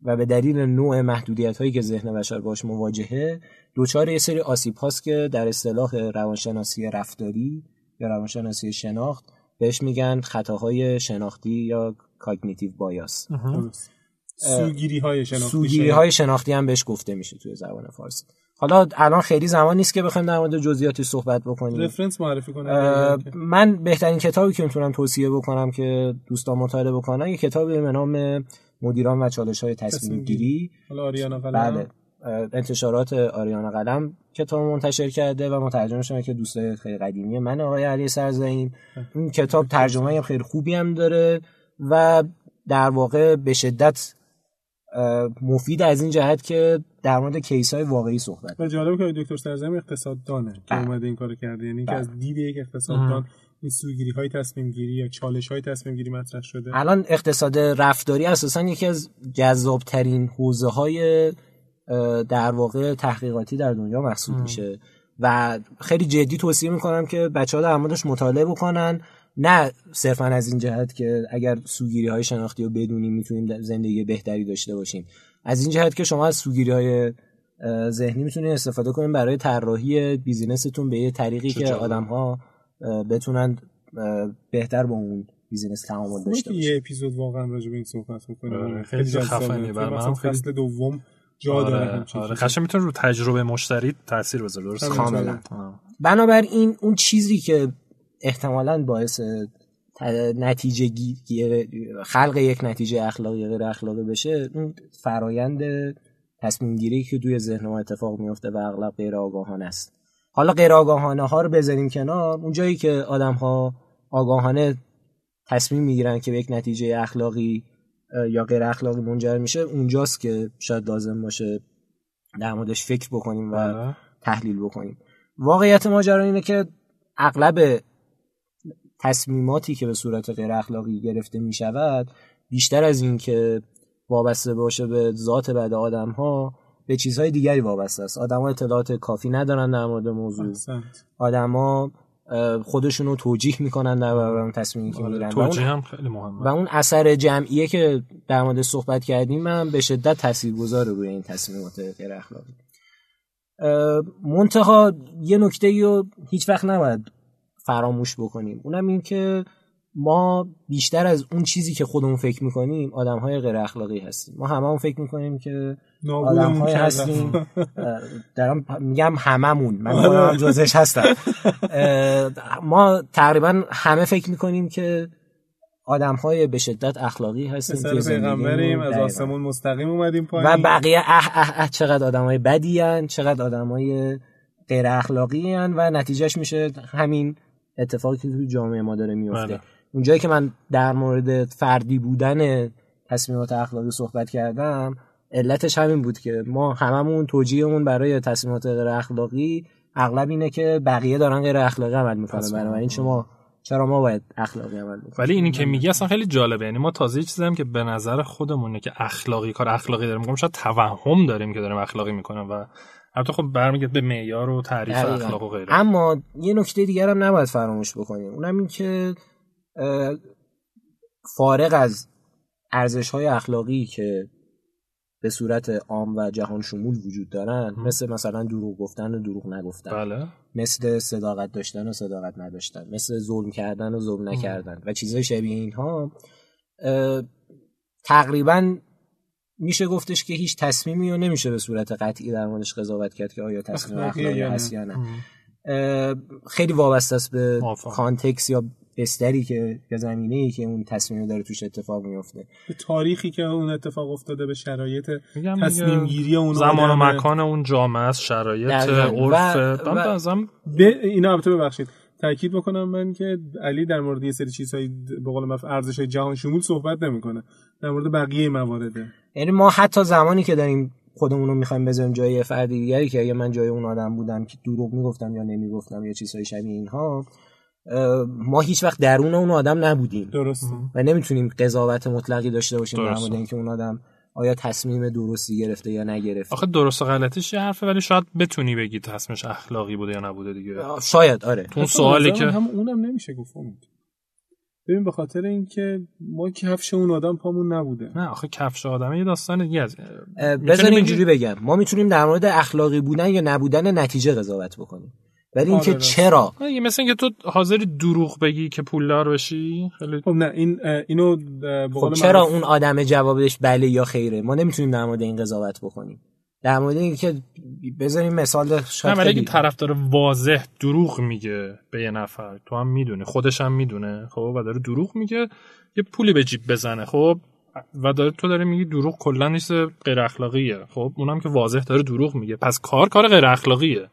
و به دلیل نوع محدودیت‌هایی که ذهن بشر باهاش مواجهه، دوچار یه سری آسیب‌هاست که در اصطلاح روانشناسی رفتاری یا روانشناسی شناخت بهش میگن خطاهای شناختی یا کاگنیتیو بایاس. سوگیری های شناختی هم بهش گفته میشه توی زبان فارسی. حالا الان خیلی زمان نیست که بخوایم در مورد جزئیاتی صحبت بکنیم. رفرنس معرفی کنم. من بهترین کتابی که میتونم توصیه بکنم که دوستان مطالعه بکنن یه کتابی به نام مدیران و چالش‌های تصمیم گیری. حالا آریانا قلم. بله. انتشارات آریانا قلم کتاب منتشر کرده و مترجمش هم که دوستای خیلی قدیمی من آقای علی سرزایی. این کتاب ترجمه خیلی خوبی هم داره و در واقع به شدت مفید از این جهت که در مورد کیس‌های واقعی صحبت. و جالب که دکتر سرزمی اقتصاددانه که اومده این کارو کرده، یعنی که از دید یک اقتصاددان این سوگیری‌های تصمیم‌گیری یا چالش‌های تصمیم‌گیری مطرح شده. الان اقتصاد رفتاری اساساً یکی از جذاب‌ترین حوزه‌های در واقع تحقیقاتی در دنیا محسوب میشه و خیلی جدی توصیه میکنم که بچه‌ها در موردش مطالعه بکنن، نه صرفاً از این جهت که اگر سوگیری‌های شناختی رو بدونیم میتونیم زندگی بهتری داشته باشیم، از این جهت که شما از سوگیری‌های ذهنی میتونید استفاده کنید برای طراحی بیزینستون به یه طریقی که آدم‌ها بتونن بهتر با اون بیزینس تعامل داشته باشن. یه اپیزود واقعاً راجع به این صحبت می‌کنیم، خیلی خفنه برام، خیلی فصل دوم جا داره. خشم میتونه رو تجربه مشتری تاثیر بذاره. درست، کاملا. بنابراین اون چیزی که احتمالاً باعث نتیجه خلق یک نتیجه اخلاقی غیر اخلاقی بشه، اون فرایند تصمیم گیری که توی ذهن ما اتفاق میفته و اغلب غیر آگاهانه است. حالا غیر آگاهانه ها رو بذاریم کنار، اون جایی که آدم ها آگاهانه تصمیم میگیرن که به یک نتیجه اخلاقی یا غیر اخلاقی منجر میشه، اونجاست که شاید لازم باشه در موردش فکر بکنیم و تحلیل بکنیم. واقعیت ماجرا اینه که اغلب تصمیماتی که به صورت غیر اخلاقی گرفته می شود بیشتر از این که وابسته باشه به ذات بعد آدم ها به چیزهای دیگری وابسته است. آدم ها اطلاعات کافی ندارن در مورد موضوع، آدم ها خودشون رو توجیه می کنن در برابر تصمیمی که می گیرن، توجیه هم خیلی مهمه و اون اثر جمعیه که در مورد صحبت کردیم هم به شدت تاثیرگذاره روی این تصمیمات غیر اخلاقی. منتها یه نکته‌ای رو هیچ وقت نباید فراموش بکنیم، اونم این که ما بیشتر از اون چیزی که خودمون فکر میکنیم آدم‌های غیر اخلاقی هستیم. ما هممون فکر میکنیم که آدم‌های هستیم، درام میگم هممون، من خودم جزش هستم. ما تقریبا همه فکر میکنیم که آدم‌های به شدت اخلاقی هستیم، توی پیغمبریم، از آسمون مستقیم اومدیم پایین و بقیه چقدر آدم‌های بدیان، چقدر آدم‌های غیر اخلاقیان و نتیجهش میشه همین اتفاقی که توی جامعه ما داره میفته. اونجایی که من در مورد فردی بودن تصمیمات اخلاقی صحبت کردم، علتش همین بود که ما هممون توجیهمون برای تصمیمات غیر اخلاقی اغلب اینه که بقیه دارن غیر اخلاقی عمل میکنن، بنابراین چرا ما باید اخلاقی عمل کنیم. ولی اینی که میگی اصلا خیلی جالبه، یعنی ما تازه یه چیزی هم که به نظر خودمونه که اخلاقی، کار اخلاقی داریم میگم، شاید توهم داریم که داریم اخلاقی میکنیم و البته خب برمیگرده به معیار و تعریف اخلاق و غیره. اما یه نکته دیگر هم نباید فراموش بکنیم، اونم این که فارغ از ارزش‌های اخلاقی که به صورت عام و جهان شمول وجود دارن، مثلا دروغ گفتن و دروغ نگفتن، بله، مثل صداقت داشتن و صداقت نداشتن، مثل ظلم کردن و ظلم نکردن و چیزهای شبیه اینها، تقریباً میشه گفتش که هیچ تصمیمی رو نمیشه به صورت قطعی در موردش قضاوت کرد که آیا تصمیم اخلاقی هست یا نه. خیلی وابسته است به کانتکست یا بستری که یا زمینه‌ای که اون تصمیم داره توش اتفاق میفته، به تاریخی که اون اتفاق افتاده، به شرایط تصمیم گیری اون، زمان و مکان اون جامعه، شرایط، عرف. اینا البته ببخشید تأکید بکنم من که علی در مورد یه سری چیزهای به قول معروف ارزش‌های جهان شمول صحبت نمی‌کنه، در مورد بقیه موارده. یعنی ما حتی زمانی که داریم خودمون رو می‌خوایم بذاریم جای فرد دیگری که اگه من جای اون آدم بودم که دروغ میگفتم یا نمیگفتم یا چیزهای شبیه اینها، ما هیچ وقت درون اون آدم نبودیم. درسته. و نمیتونیم قضاوت مطلقی داشته باشیم در مورد اینکه اون آدم آیا تصمیم درستی گرفته یا نگرفته. آخه درست و غلطش یه حرفه، ولی شاید بتونی بگی تصمیمش اخلاقی بوده یا نبوده دیگه. شاید آره. اون سوالی که هم اونم نمیشه گفت. ببین به خاطر اینکه ما کفش اون آدم پامون نبوده. نه آخه کفش آدمه یه داستان دیگه است. بذار اینجوری بگم، ما میتونیم در مورد اخلاقی بودن یا نبودن نتیجه قضاوت بکنیم. ولی اینکه چرا مثل اینکه تو حاضری دروغ بگی که پولدار بشی. خب نه اینو خب چرا اون آدم جوابش بله یا خیره؟ ما نمیتونیم در مورد این قضاوت بکنیم. در مورد اینکه بذاریم مثال شاید نه، ولی اگه طرفدار واضح دروغ میگه به یه نفر، تو هم میدونه، خودش هم میدونه، خب و داره دروغ میگه یه پولی به جیب بزنه، خب و داره تو داره میگی دروغ کلا نیست، غیر اخلاقیه، خب اونم که واضح داره دروغ میگه، پس کار غیر اخلاقیه.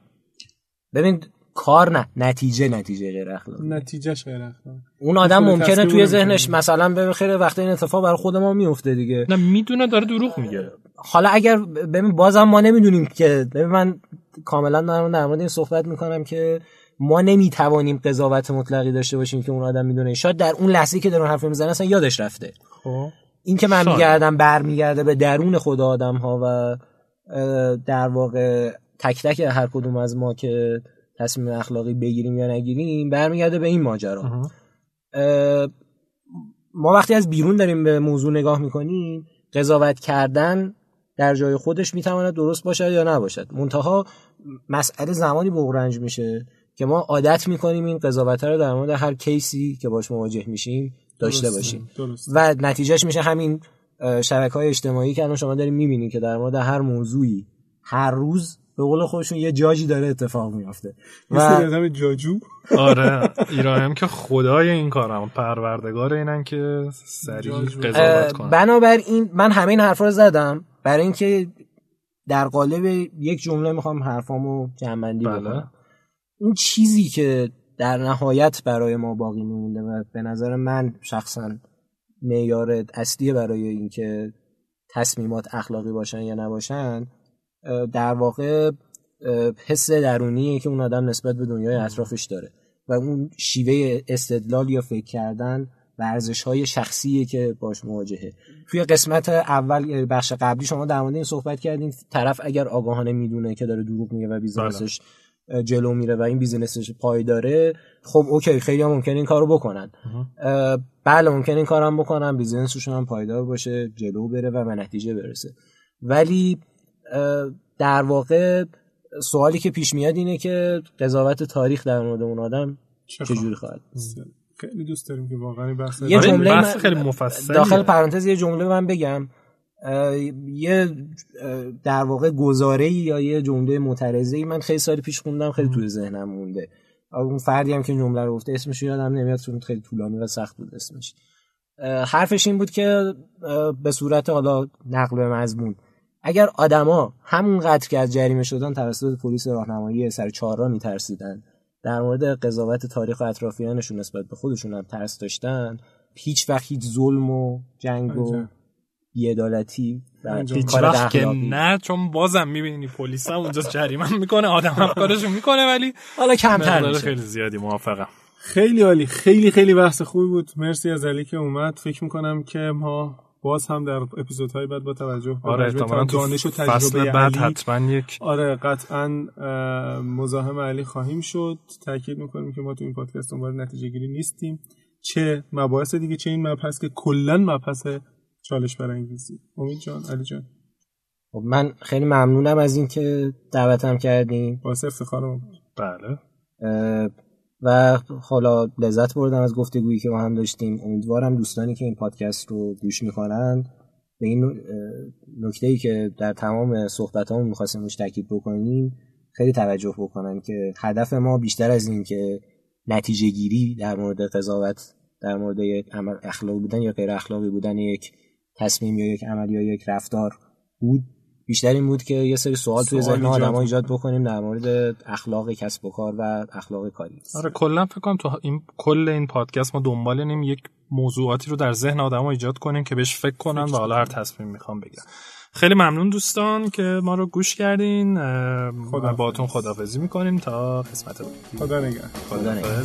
ببین کار نه، نتیجه غیر اخلاقی، نتیجهش غیر اخلاقی. اون آدم ممکنه توی ذهنش مثلا به خیر وقتی این اتفاق برای خود ما میفته دیگه، نه میدونه داره دروغ میگه. حالا اگر ببین بازم ما نمیدونیم که، ببین من کاملا در مورد این صحبت میکنم که ما نمیتوانیم قضاوت مطلقی داشته باشیم که اون آدم میدونه، شاید در اون لحظه‌ای که داره حرف میزنه اصلا یادش رفته. خب این که من میگردم برمیگرده به درون خود آدم ها و در واقع تک تک هر کدوم از ما که تصمیم اخلاقی بگیریم یا نگیریم برمیگرده به این ماجرا. ما وقتی از بیرون داریم به موضوع نگاه میکنیم، قضاوت کردن در جای خودش میتواند درست باشد یا نباشد، منتها مسئله زمانی بغرنج میشه که ما عادت میکنیم این قضاوت رو در مورد هر کیسی که باش مواجه میشیم داشته باشیم و نتیجهش میشه همین شبکه‌های اجتماعی که الان شما دارین میبینین که در مورد هر موضوعی هر روز به قول خودشون یه جاجی داره اتفاق میفته. مثل آدم جاجو. آره ایرانم که خدای این کارم، پروردگار اینن که سریع قضاوت کنن. بنابراین من همه این حرفا رو زدم برای اینکه در قالب یک جمله میخوام حرفامو جمع‌بندی بکنم. اون چیزی که در نهایت برای ما باقی میمونده و به نظر من شخصا معیار اصلی برای این که تصمیمات اخلاقی باشن یا نباشن در واقع حس درونیه که اون آدم نسبت به دنیای اطرافش داره و اون شیوه استدلال یا فکر کردن و ارزش‌های شخصیه که باش مواجهه. توی قسمت اول بخش قبلی شما در مورد این صحبت کردین، طرف اگر آگاهانه میدونه که داره دروغ میگه و بیزنسش جلو میره و این بیزینسش پای داره، خب اوکی، خیلی هم ممکنه این کارو بکنن. بله ممکنه این کارم بکنن، بیزینسشون هم پایدار باشه، جلو بره و به نتیجه برسه. ولی در واقع سوالی که پیش میاد اینه که قضاوت تاریخ در مورد اون آدم چجوری خواهد؟ خیلی دوست داریم که واقعا بحث بحث خیلی مفصل داخل پرانتز یه جمله من بگم، یه در واقع گزاره‌ای یا یه جمله معترضه‌ای من خیلی سال پیش خوندم، خیلی توی ذهنم مونده. اون فردی هم که جمله رو گفته اسمش یادم نمیاد، چون خیلی طولانی و سخت بود اسمش. حرفش این بود که به صورت حالا نقل به مضمون، اگر آدما همونقدر که از جریمه شدن توسط پلیس راهنمایی سر چهار راه می‌ترسیدن، در مورد قضاوت تاریخ و اطرافیانشون نسبت به خودشون هم ترس داشتن، هیچ وقت هیچ ظلم و جنگ و بی‌عدالتی کار که نه، چون بازم می‌بینی پلیسا اونجا جریمه میکنه، آدم هم کارشو میکنه، ولی حالا کمتر میشه. خیلی زیادی موافقم. خیلی عالی، خیلی خیلی بحث خوبی بود. مرسی از علی که اومد. فکر میکنم که ما باز هم در اپیزودهای بعد با توجه به دانش و تجربه بعد حتما یک قطعا مزاحم علی خواهیم شد. تاکید میکنیم که ما تو این پادکست دنبال نتیجه گیری نیستیم، چه مباحث دیگه، چه این مبحث که کلا مبحث چالش برانگیزی. امید جان، علی جان، من خیلی ممنونم از این که دعوتم کردین. واسه افتخارم. بله. و حالا لذت بردم از گفتگویی که با هم داشتیم. امیدوارم دوستانی که این پادکست رو گوش می‌کنن به این نکته‌ای که در تمام صحبتامون می‌خواستیم روش تاکید بکنیم خیلی توجه بکنن که هدف ما بیشتر از این که نتیجه گیری در مورد قضاوت در مورد عمل اخلاقی بودن یا غیر اخلاقی بودن یک تصمیم یا یک عمل یا یک رفتار بود، بیشتر این بود که یه سری سوال توی ذهن آدم‌ها ایجاد بکنیم در مورد اخلاق کسب و کار و اخلاق کاری. آره کلا فکر کنم تو این کل این پادکست ما دنبال اینیم یک موضوعاتی رو در ذهن آدم‌ها ایجاد کنیم که بهش فکر کنن و حالا هر تصمیم میخوام بگیرن. خیلی ممنون دوستان که ما رو گوش کردین. باهاتون خداحافظی می‌کنیم تا قسمت بعد. خدا نگهدار. خدا نگهدار.